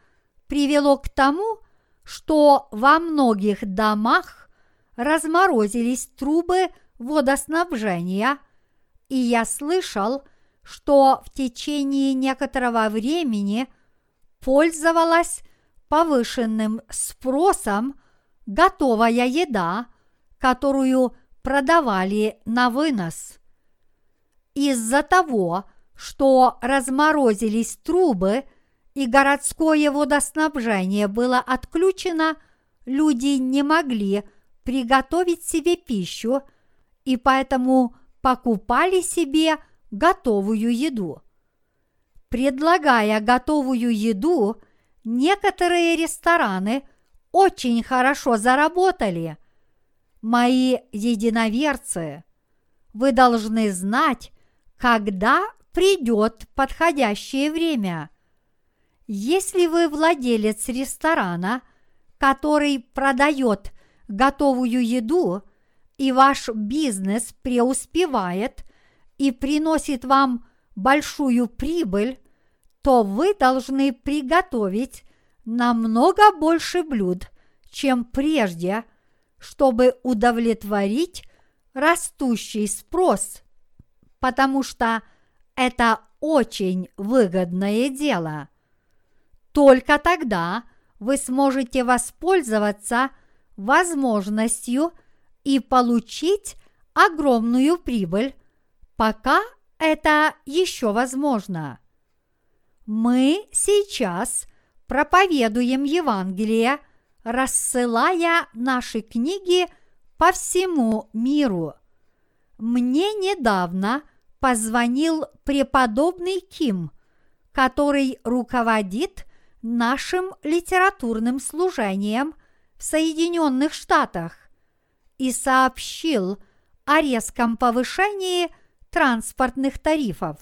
привело к тому, что во многих домах разморозились трубы водоснабжения, и я слышал, что в течение некоторого времени пользовалась повышенным спросом готовая еда, которую продавали на вынос. Из-за того, что разморозились трубы и городское водоснабжение было отключено, люди не могли приготовить себе пищу и поэтому покупали себе готовую еду. Предлагая готовую еду, некоторые рестораны очень хорошо заработали. Мои единоверцы, вы должны знать, когда придет подходящее время. Если вы владелец ресторана, который продает готовую еду, и ваш бизнес преуспевает и приносит вам большую прибыль, то вы должны приготовить намного больше блюд, чем прежде, чтобы удовлетворить растущий спрос, потому что это очень выгодное дело. Только тогда вы сможете воспользоваться возможностью и получить огромную прибыль, пока это еще возможно. Мы сейчас проповедуем Евангелие, рассылая наши книги по всему миру. Мне недавно позвонил преподобный Ким, который руководит нашим литературным служением в Соединенных Штатах, и сообщил о резком повышении транспортных тарифов.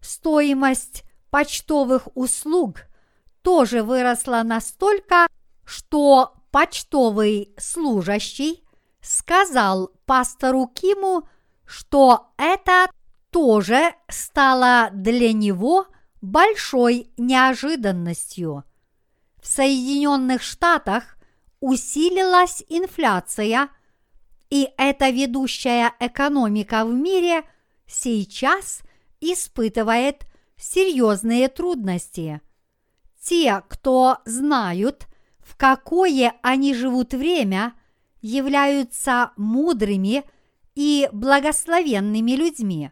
Стоимость почтовых услуг тоже выросла настолько, что почтовый служащий сказал пастору Киму, что это тоже стало для него большой неожиданностью. В Соединенных Штатах усилилась инфляция, и эта ведущая экономика в мире сейчас испытывает серьезные трудности. Те, кто знают, в какое они живут время, являются мудрыми и благословенными людьми.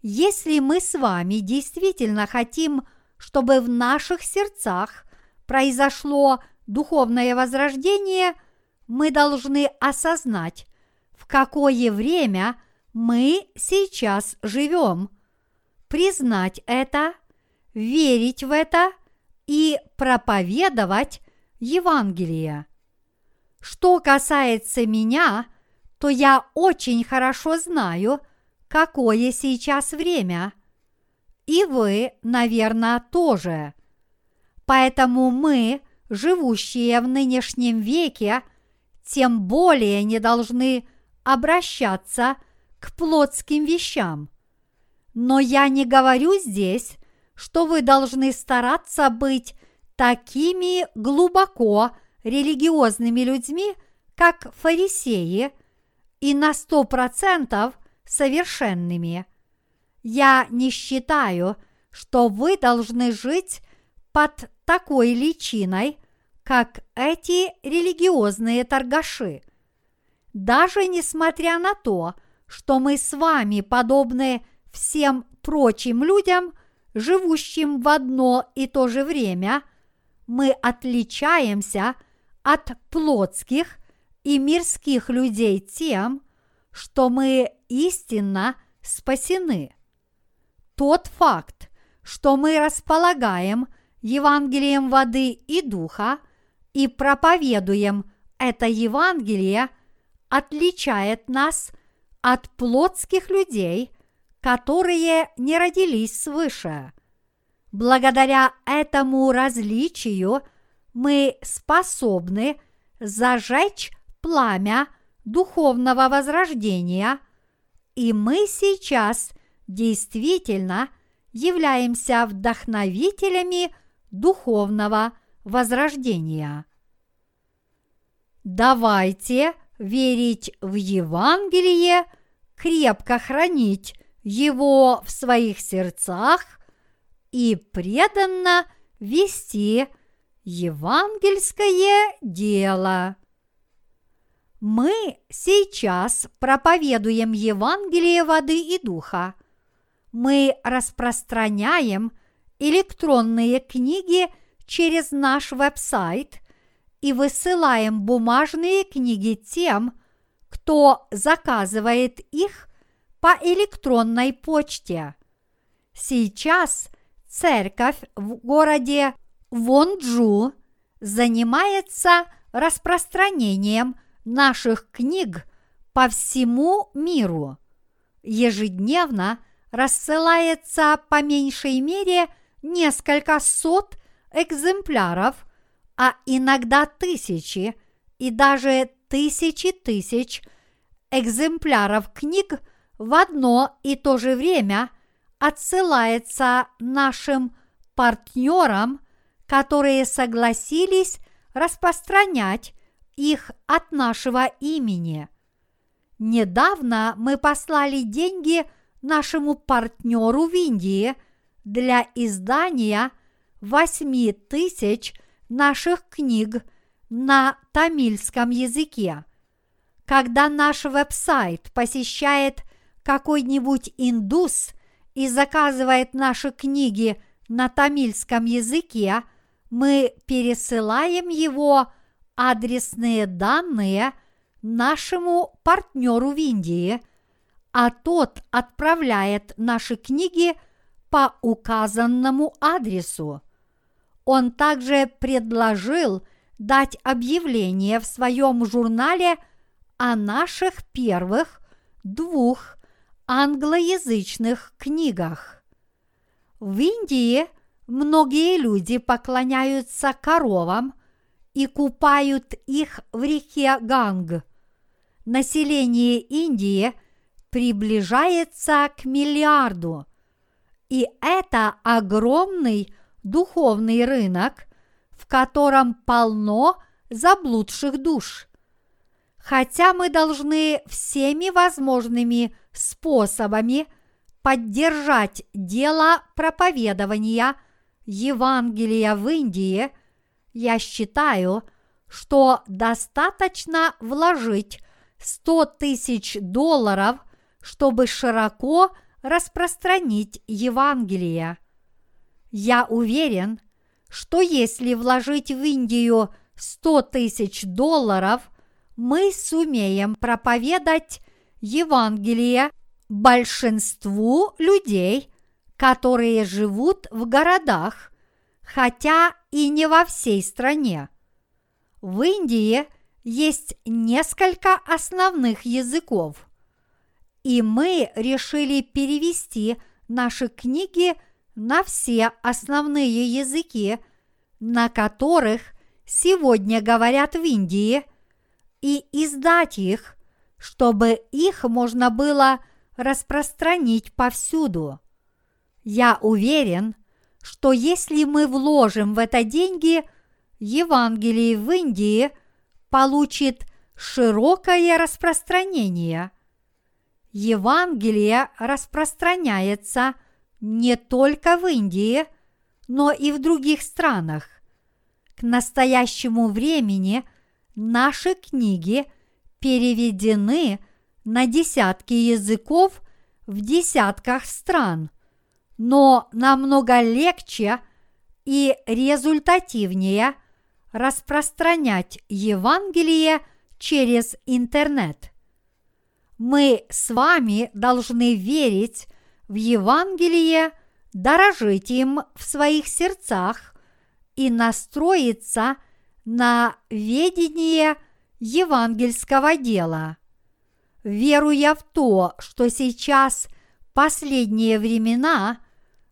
Если мы с вами действительно хотим, чтобы в наших сердцах произошло духовное возрождение, мы должны осознать, в какое время мы сейчас живем, признать это, верить в это и проповедовать Евангелие. Что касается меня, то я очень хорошо знаю, какое сейчас время. И вы, наверное, тоже. Поэтому мы, живущие в нынешнем веке, тем более не должны обращаться к плотским вещам. Но я не говорю здесь, что вы должны стараться быть такими глубоко религиозными людьми, как фарисеи, и на сто процентов совершенными. Я не считаю, что вы должны жить под такой личиной, как эти религиозные торгаши. Даже несмотря на то, что мы с вами подобны всем прочим людям, живущим в одно и то же время, мы отличаемся от плотских и мирских людей тем, что мы истинно спасены. Тот факт, что мы располагаем Евангелием воды и духа и проповедуем это Евангелие, отличает нас от плотских людей, которые не родились свыше. Благодаря этому различию мы способны зажечь пламя духовного возрождения, и мы сейчас действительно являемся вдохновителями духовного возрождения. Давайте верить в Евангелие, крепко хранить его в своих сердцах и преданно вести евангельское дело. Мы сейчас проповедуем Евангелие воды и духа. Мы распространяем электронные книги через наш веб-сайт и высылаем бумажные книги тем, кто заказывает их по электронной почте. Сейчас церковь в городе Вонджу занимается распространением наших книг по всему миру. Ежедневно рассылается по меньшей мере несколько сот экземпляров, а иногда тысячи и даже тысячи тысяч экземпляров книг в одно и то же время отсылается нашим партнерам, которые согласились распространять их от нашего имени. Недавно мы послали деньги нашему партнеру в Индии для издания восьми тысяч наших книг на тамильском языке. Когда наш веб-сайт посещает какой-нибудь индус и заказывает наши книги на тамильском языке, мы пересылаем его адресные данные нашему партнеру в Индии, а тот отправляет наши книги по указанному адресу. Он также предложил дать объявление в своем журнале о наших первых двух англоязычных книгах. В Индии многие люди поклоняются коровам и купают их в реке Ганг. Население Индии приближается к миллиарду, и это огромный духовный рынок, в котором полно заблудших душ. Хотя мы должны всеми возможными способами поддержать дело проповедования Евангелия в Индии, я считаю, что достаточно вложить сто тысяч долларов, чтобы широко распространить Евангелие. Я уверен, что если вложить в Индию сто тысяч долларов, мы сумеем проповедать Евангелие большинству людей, которые живут в городах, хотя и не во всей стране. В Индии есть несколько основных языков, и мы решили перевести наши книги на все основные языки, на которых сегодня говорят в Индии, и издать их, чтобы их можно было распространить повсюду. Я уверен, что если мы вложим в это деньги, Евангелие в Индии получит широкое распространение. Евангелие распространяется не только в Индии, но и в других странах. К настоящему времени наши книги переведены на десятки языков в десятках стран, но намного легче и результативнее распространять Евангелие через интернет. Мы с вами должны верить в Евангелие, дорожить им в своих сердцах и настроиться на ведение евангельского дела. Веруя в то, что сейчас последние времена,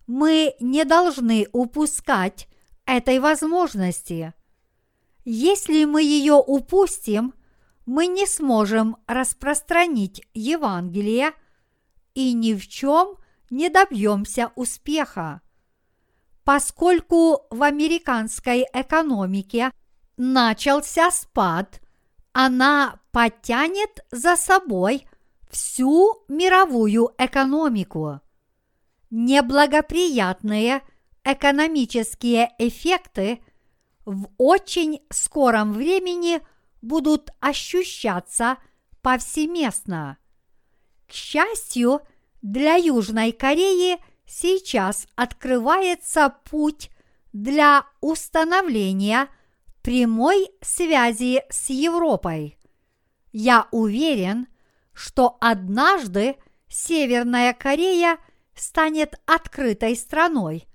мы не должны упускать этой возможности. Если мы ее упустим, мы не сможем распространить Евангелие и ни в чем не добьемся успеха. Поскольку в американской экономике начался спад, она потянет за собой всю мировую экономику. Неблагоприятные экономические эффекты в очень скором времени будут ощущаться повсеместно. К счастью, для Южной Кореи сейчас открывается путь для установления прямой связи с Европой. Я уверен, что однажды Северная Корея станет открытой страной,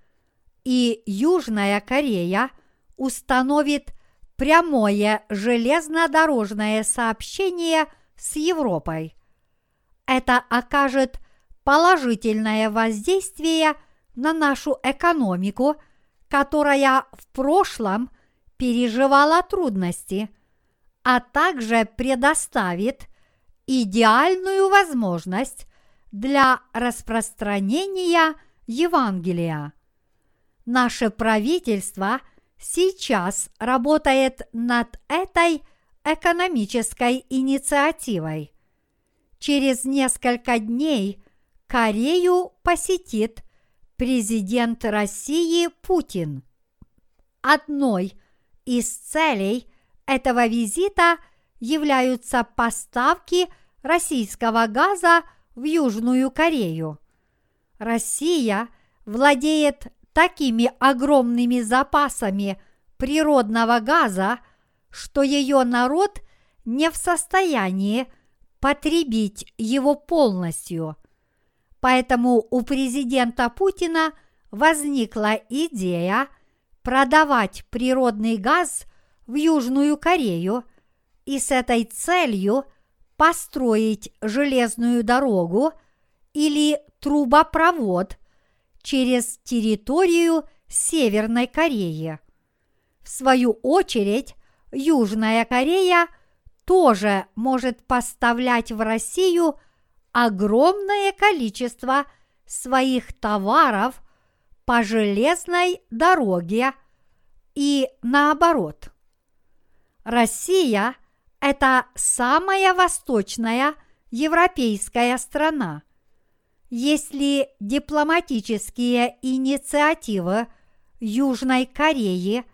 и Южная Корея установит прямое железнодорожное сообщение с Европой. Это окажет положительное воздействие на нашу экономику, которая в прошлом переживала трудности, а также предоставит идеальную возможность для распространения Евангелия. Наше правительство сейчас работает над этой экономической инициативой. Через несколько дней Корею посетит президент России Путин. Одной из целей этого визита являются поставки российского газа в Южную Корею. Россия владеет такими огромными запасами природного газа, что ее народ не в состоянии потребить его полностью. Поэтому у президента Путина возникла идея продавать природный газ в Южную Корею и с этой целью построить железную дорогу или трубопровод через территорию Северной Кореи. В свою очередь, Южная Корея тоже может поставлять в Россию огромное количество своих товаров по железной дороге и наоборот. Россия – это самая восточная европейская страна. Если дипломатические инициативы Южной Кореи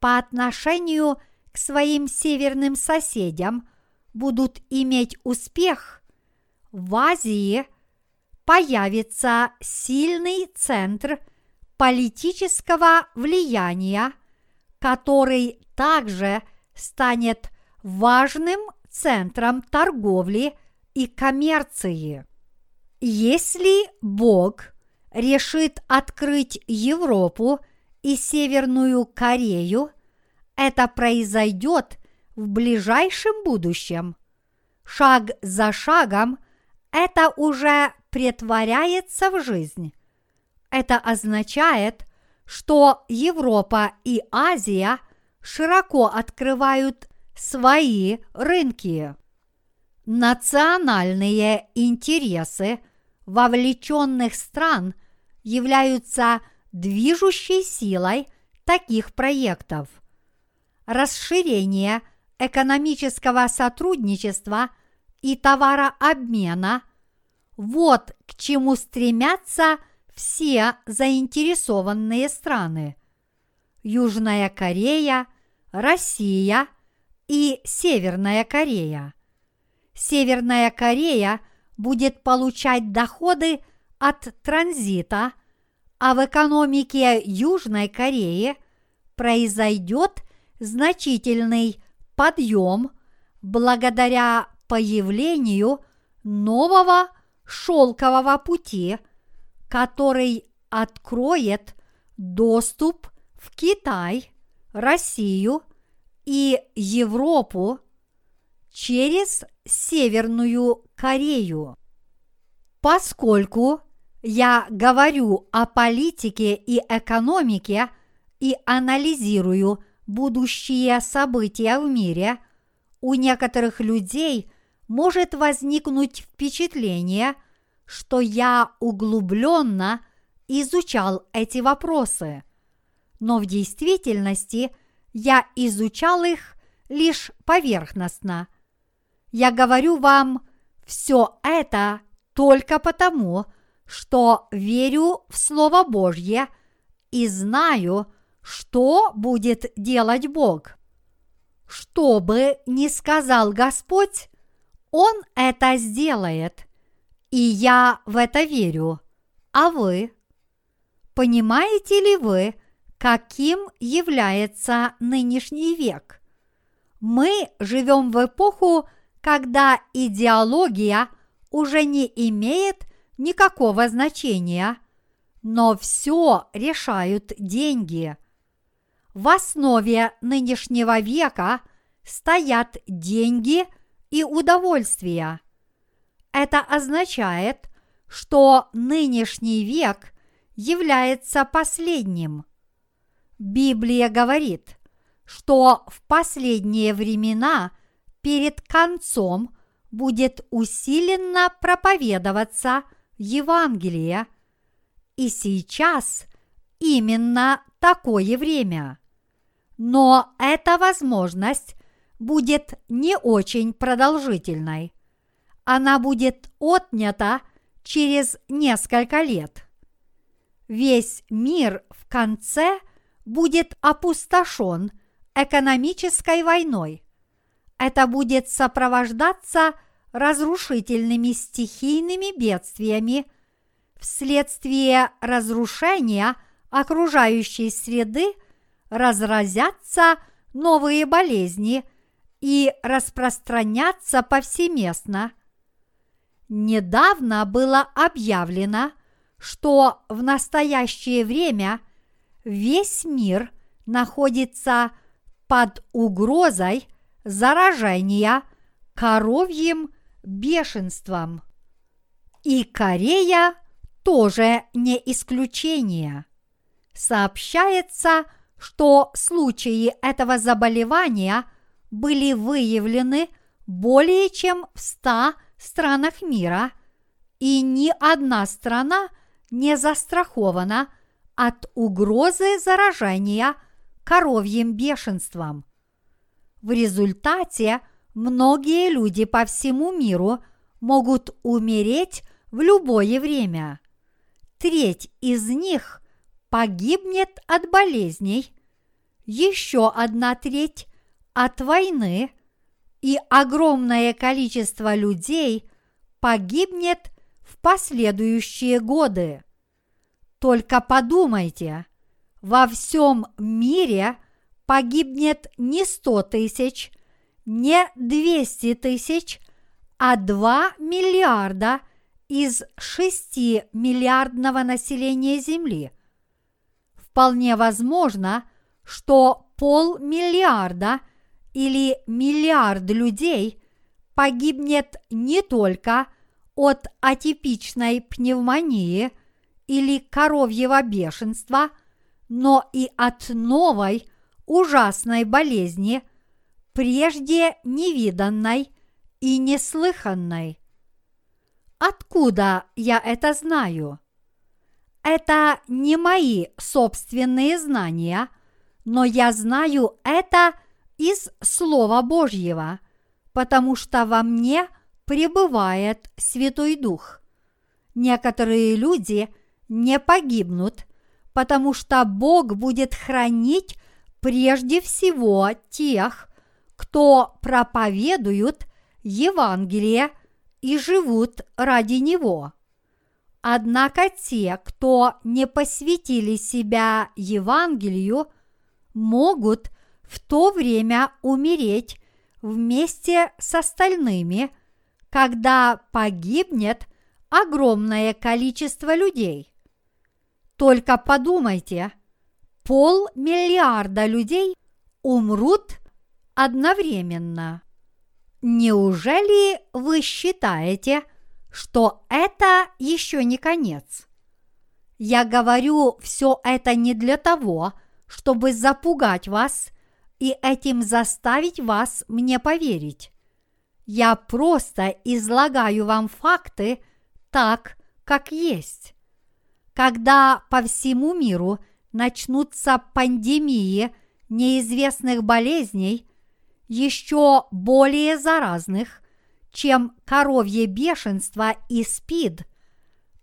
по отношению к своим северным соседям будут иметь успех, в Азии появится сильный центр политического влияния, который также станет важным центром торговли и коммерции. Если Бог решит открыть Европу и Северную Корею, это произойдет в ближайшем будущем. Шаг за шагом это уже претворяется в жизнь. Это означает, что Европа и Азия широко открывают свои рынки. Национальные интересы вовлеченных стран являются движущей силой таких проектов. Расширение экономического сотрудничества и товарообмена – вот к чему стремятся все заинтересованные страны. Южная Корея, Россия и Северная Корея. Северная Корея будет получать доходы от транзита, а в экономике Южной Кореи произойдет значительный подъем благодаря появлению нового шелкового пути, который откроет доступ в Китай, Россию и Европу через Северную Корею. Поскольку я говорю о политике и экономике и анализирую будущие события в мире, у некоторых людей может возникнуть впечатление, что я углубленно изучал эти вопросы, но в действительности я изучал их лишь поверхностно. Я говорю вам все это только потому, что верю в Слово Божье и знаю, что будет делать Бог. Что бы ни сказал Господь, Он это сделает, и я в это верю. А вы? Понимаете ли вы, каким является нынешний век? Мы живем в эпоху, когда идеология уже не имеет никакого значения, но все решают деньги. В основе нынешнего века стоят деньги и удовольствия. Это означает, что нынешний век является последним. Библия говорит, что в последние времена перед концом будет усиленно проповедоваться Евангелие, и сейчас именно такое время. Но эта возможность будет не очень продолжительной. Она будет отнята через несколько лет. Весь мир в конце будет опустошен экономической войной. Это будет сопровождаться разрушительными стихийными бедствиями вследствие разрушения окружающей среды, разразятся новые болезни и распространятся повсеместно. Недавно было объявлено, что в настоящее время весь мир находится под угрозой заражения коровьим бешенством. И Корея тоже не исключение. Сообщается, что случаи этого заболевания были выявлены более чем в ста странах мира, и ни одна страна не застрахована от угрозы заражения коровьим бешенством. В результате многие люди по всему миру могут умереть в любое время. Треть из них погибнет от болезней, еще одна треть от войны, и огромное количество людей погибнет в последующие годы. Только подумайте, во всем мире погибнет не сто тысяч, не двести тысяч, а два миллиарда из шести миллиардного населения Земли. Вполне возможно, что полмиллиарда или миллиард людей погибнет не только от атипичной пневмонии или коровьего бешенства, но и от новой ужасной болезни, прежде невиданной и неслыханной. Откуда я это знаю? Это не мои собственные знания, но я знаю это из Слова Божьего, потому что во мне пребывает Святой Дух. Некоторые люди не погибнут, потому что Бог будет хранить прежде всего тех, кто проповедует Евангелие и живут ради Него. Однако те, кто не посвятили себя Евангелию, могут в то время умереть вместе с остальными, когда погибнет огромное количество людей. Только подумайте, полмиллиарда людей умрут одновременно. Неужели вы считаете, что это еще не конец? Я говорю все это не для того, чтобы запугать вас и этим заставить вас мне поверить. Я просто излагаю вам факты так, как есть. Когда по всему миру начнутся пандемии неизвестных болезней, еще более заразных, чем коровье бешенство и СПИД,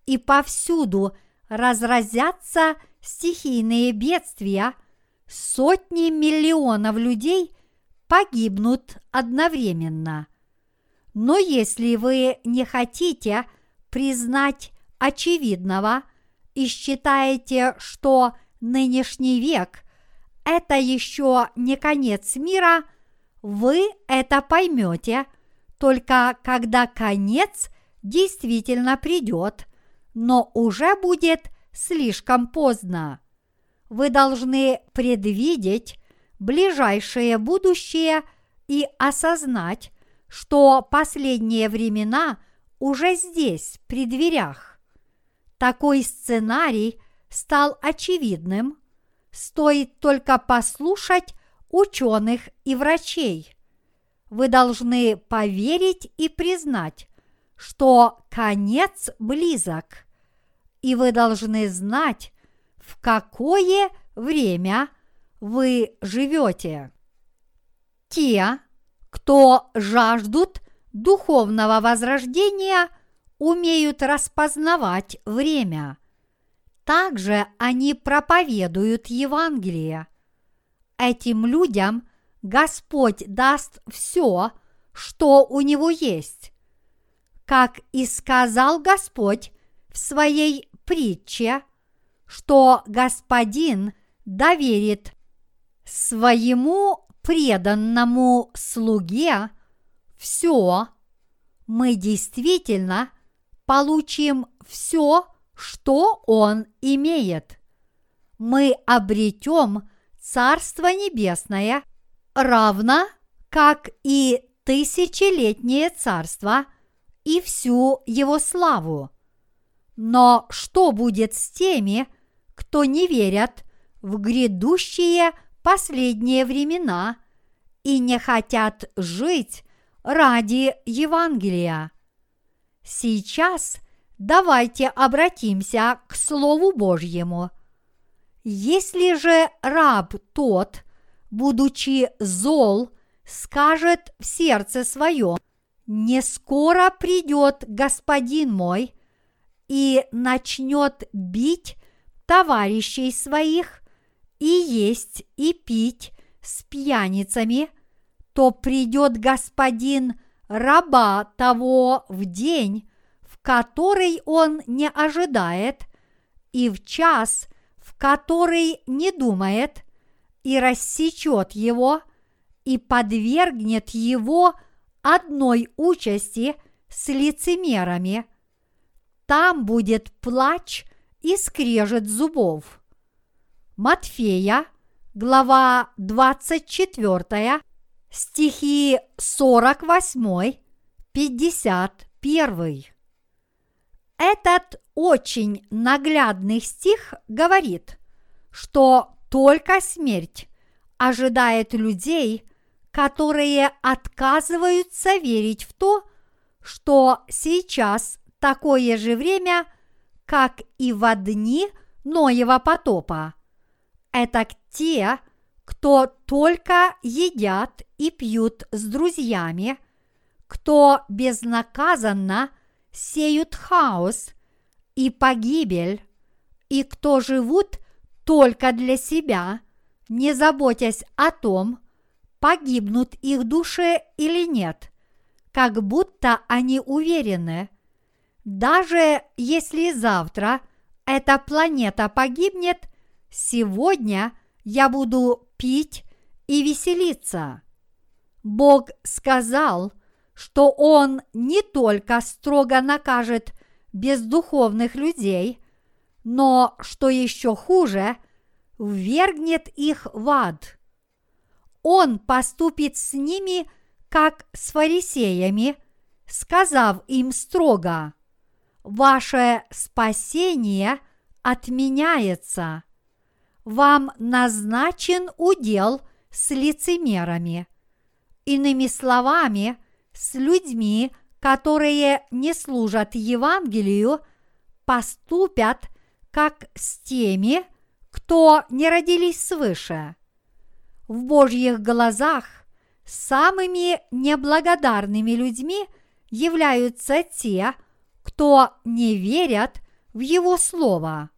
и повсюду разразятся стихийные бедствия, сотни миллионов людей погибнут одновременно. Но если вы не хотите признать очевидного и считаете, что нынешний век – это еще не конец мира, вы это поймете только когда конец действительно придет, но уже будет слишком поздно. Вы должны предвидеть ближайшее будущее и осознать, что последние времена уже здесь, при дверях. Такой сценарий стал очевидным. Стоит только послушать ученых и врачей. Вы должны поверить и признать, что конец близок, и вы должны знать, в какое время вы живете. Те, кто жаждут духовного возрождения, умеют распознавать время. Также они проповедуют Евангелие. Этим людям Господь даст все, что у Него есть. Как и сказал Господь в своей притче, что Господин доверит своему преданному слуге все, мы действительно получим все, что он имеет. Мы обретем Царство Небесное, равно как и тысячелетнее царство и всю его славу. Но что будет с теми, кто не верят в грядущие последние времена и не хотят жить ради Евангелия? Сейчас давайте обратимся к Слову Божьему. Если же раб тот, будучи зол, скажет в сердце своем: «Не скоро придет господин мой», и начнет бить товарищей своих и есть и пить с пьяницами, то придет господин раба того в день, в который он не ожидает, и в час, в который не думает, и рассечет его, и подвергнет его одной участи с лицемерами. Там будет плач и скрежет зубов. Матфея, глава двадцать четвёртая, стихи сорок восемь - пятьдесят один. Этот очень наглядный стих говорит, что только смерть ожидает людей, которые отказываются верить в то, что сейчас такое же время, как и во дни Ноева потопа. Это те, кто только едят и пьют с друзьями, кто безнаказанно сеют хаос и погибель, и кто живут только для себя, не заботясь о том, погибнут их души или нет, как будто они уверены, даже если завтра эта планета погибнет, сегодня я буду пить и веселиться. Бог сказал, что Он не только строго накажет бездуховных людей, но, что еще хуже, ввергнет их в ад. Он поступит с ними, как с фарисеями, сказав им строго: «Ваше спасение отменяется. Вам назначен удел с лицемерами». Иными словами, с людьми, которые не служат Евангелию, поступят как с теми, кто не родились свыше. В Божьих глазах самыми неблагодарными людьми являются те, кто не верят в Его Слово.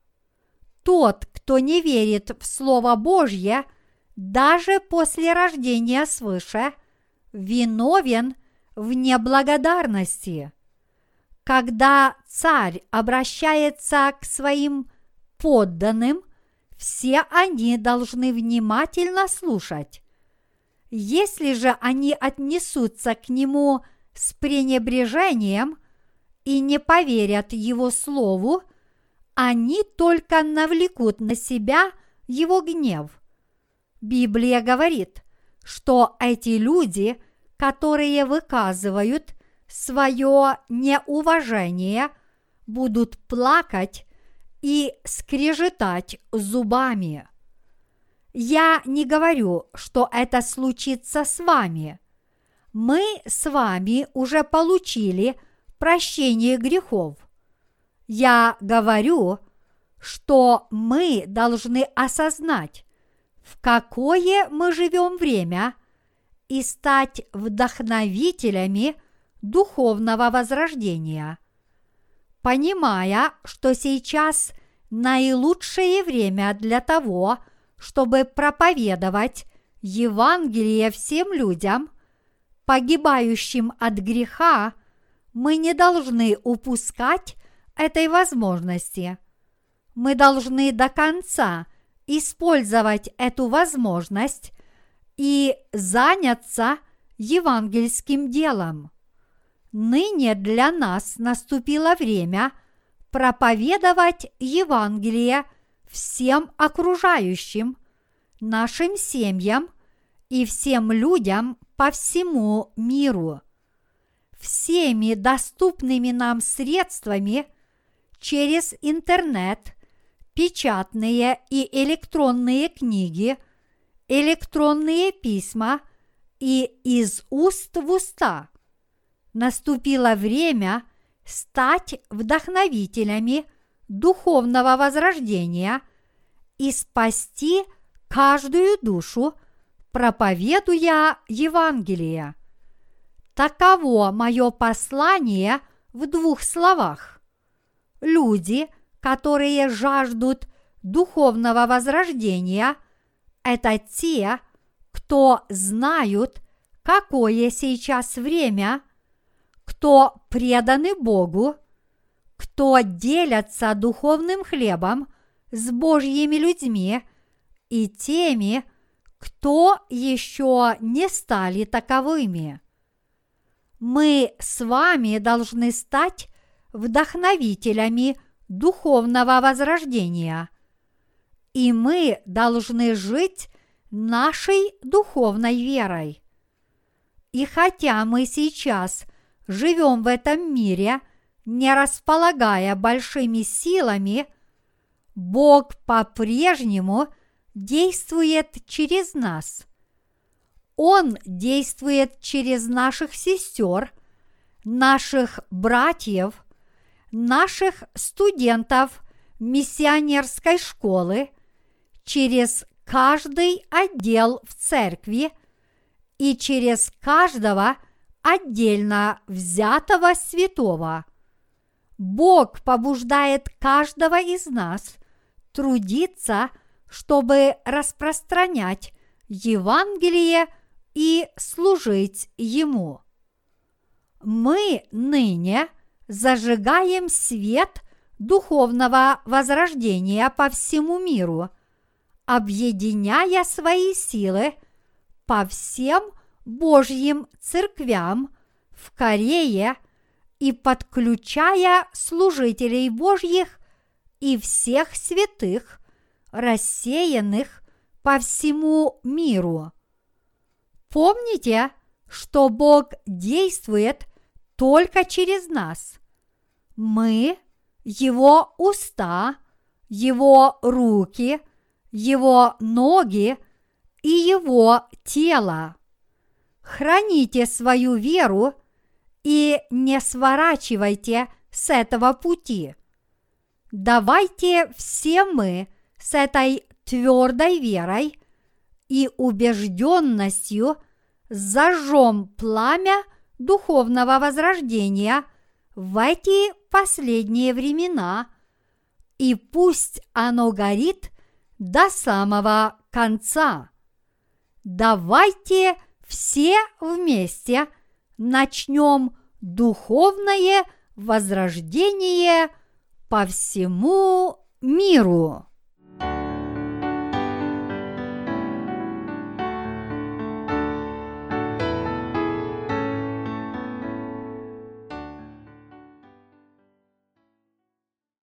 Тот, кто не верит в Слово Божье, даже после рождения свыше, виновен в неблагодарности. Когда царь обращается к своим подданным, все они должны внимательно слушать. Если же они отнесутся к нему с пренебрежением и не поверят его слову, они только навлекут на себя его гнев. Библия говорит, что эти люди, которые выказывают свое неуважение, будут плакать и скрежетать зубами. Я не говорю, что это случится с вами. Мы с вами уже получили прощение грехов. Я говорю, что мы должны осознать, в какое мы живем время, и стать вдохновителями духовного возрождения. Понимая, что сейчас наилучшее время для того, чтобы проповедовать Евангелие всем людям, погибающим от греха, мы не должны упускать этой возможности. Мы должны до конца использовать эту возможность и заняться евангельским делом. Ныне для нас наступило время проповедовать Евангелие всем окружающим, нашим семьям и всем людям по всему миру. Всеми доступными нам средствами через интернет, печатные и электронные книги, электронные письма и из уст в уста. Наступило время стать вдохновителями духовного возрождения и спасти каждую душу, проповедуя Евангелие. Таково мое послание в двух словах. Люди, которые жаждут духовного возрождения, это те, кто знают, какое сейчас время, кто преданы Богу, кто делятся духовным хлебом с Божьими людьми и теми, кто еще не стали таковыми. Мы с вами должны стать вдохновителями духовного возрождения, и мы должны жить нашей духовной верой. И хотя мы сейчас живем в этом мире, не располагая большими силами, Бог по-прежнему действует через нас. Он действует через наших сестер, наших братьев, наших студентов миссионерской школы, через каждый отдел в церкви и через каждого отдельно взятого святого. Бог побуждает каждого из нас трудиться, чтобы распространять Евангелие и служить Ему. Мы ныне зажигаем свет духовного возрождения по всему миру, объединяя свои силы по всем Божьим церквям в Корее и подключая служителей Божьих и всех святых, рассеянных по всему миру. Помните, что Бог действует только через нас. Мы, Его уста, Его руки, Его ноги и Его тело. Храните свою веру и не сворачивайте с этого пути. Давайте все мы с этой твердой верой и убежденностью зажжем пламя духовного возрождения в эти последние времена, и пусть оно горит до самого конца. Давайте все вместе начнем духовное возрождение по всему миру.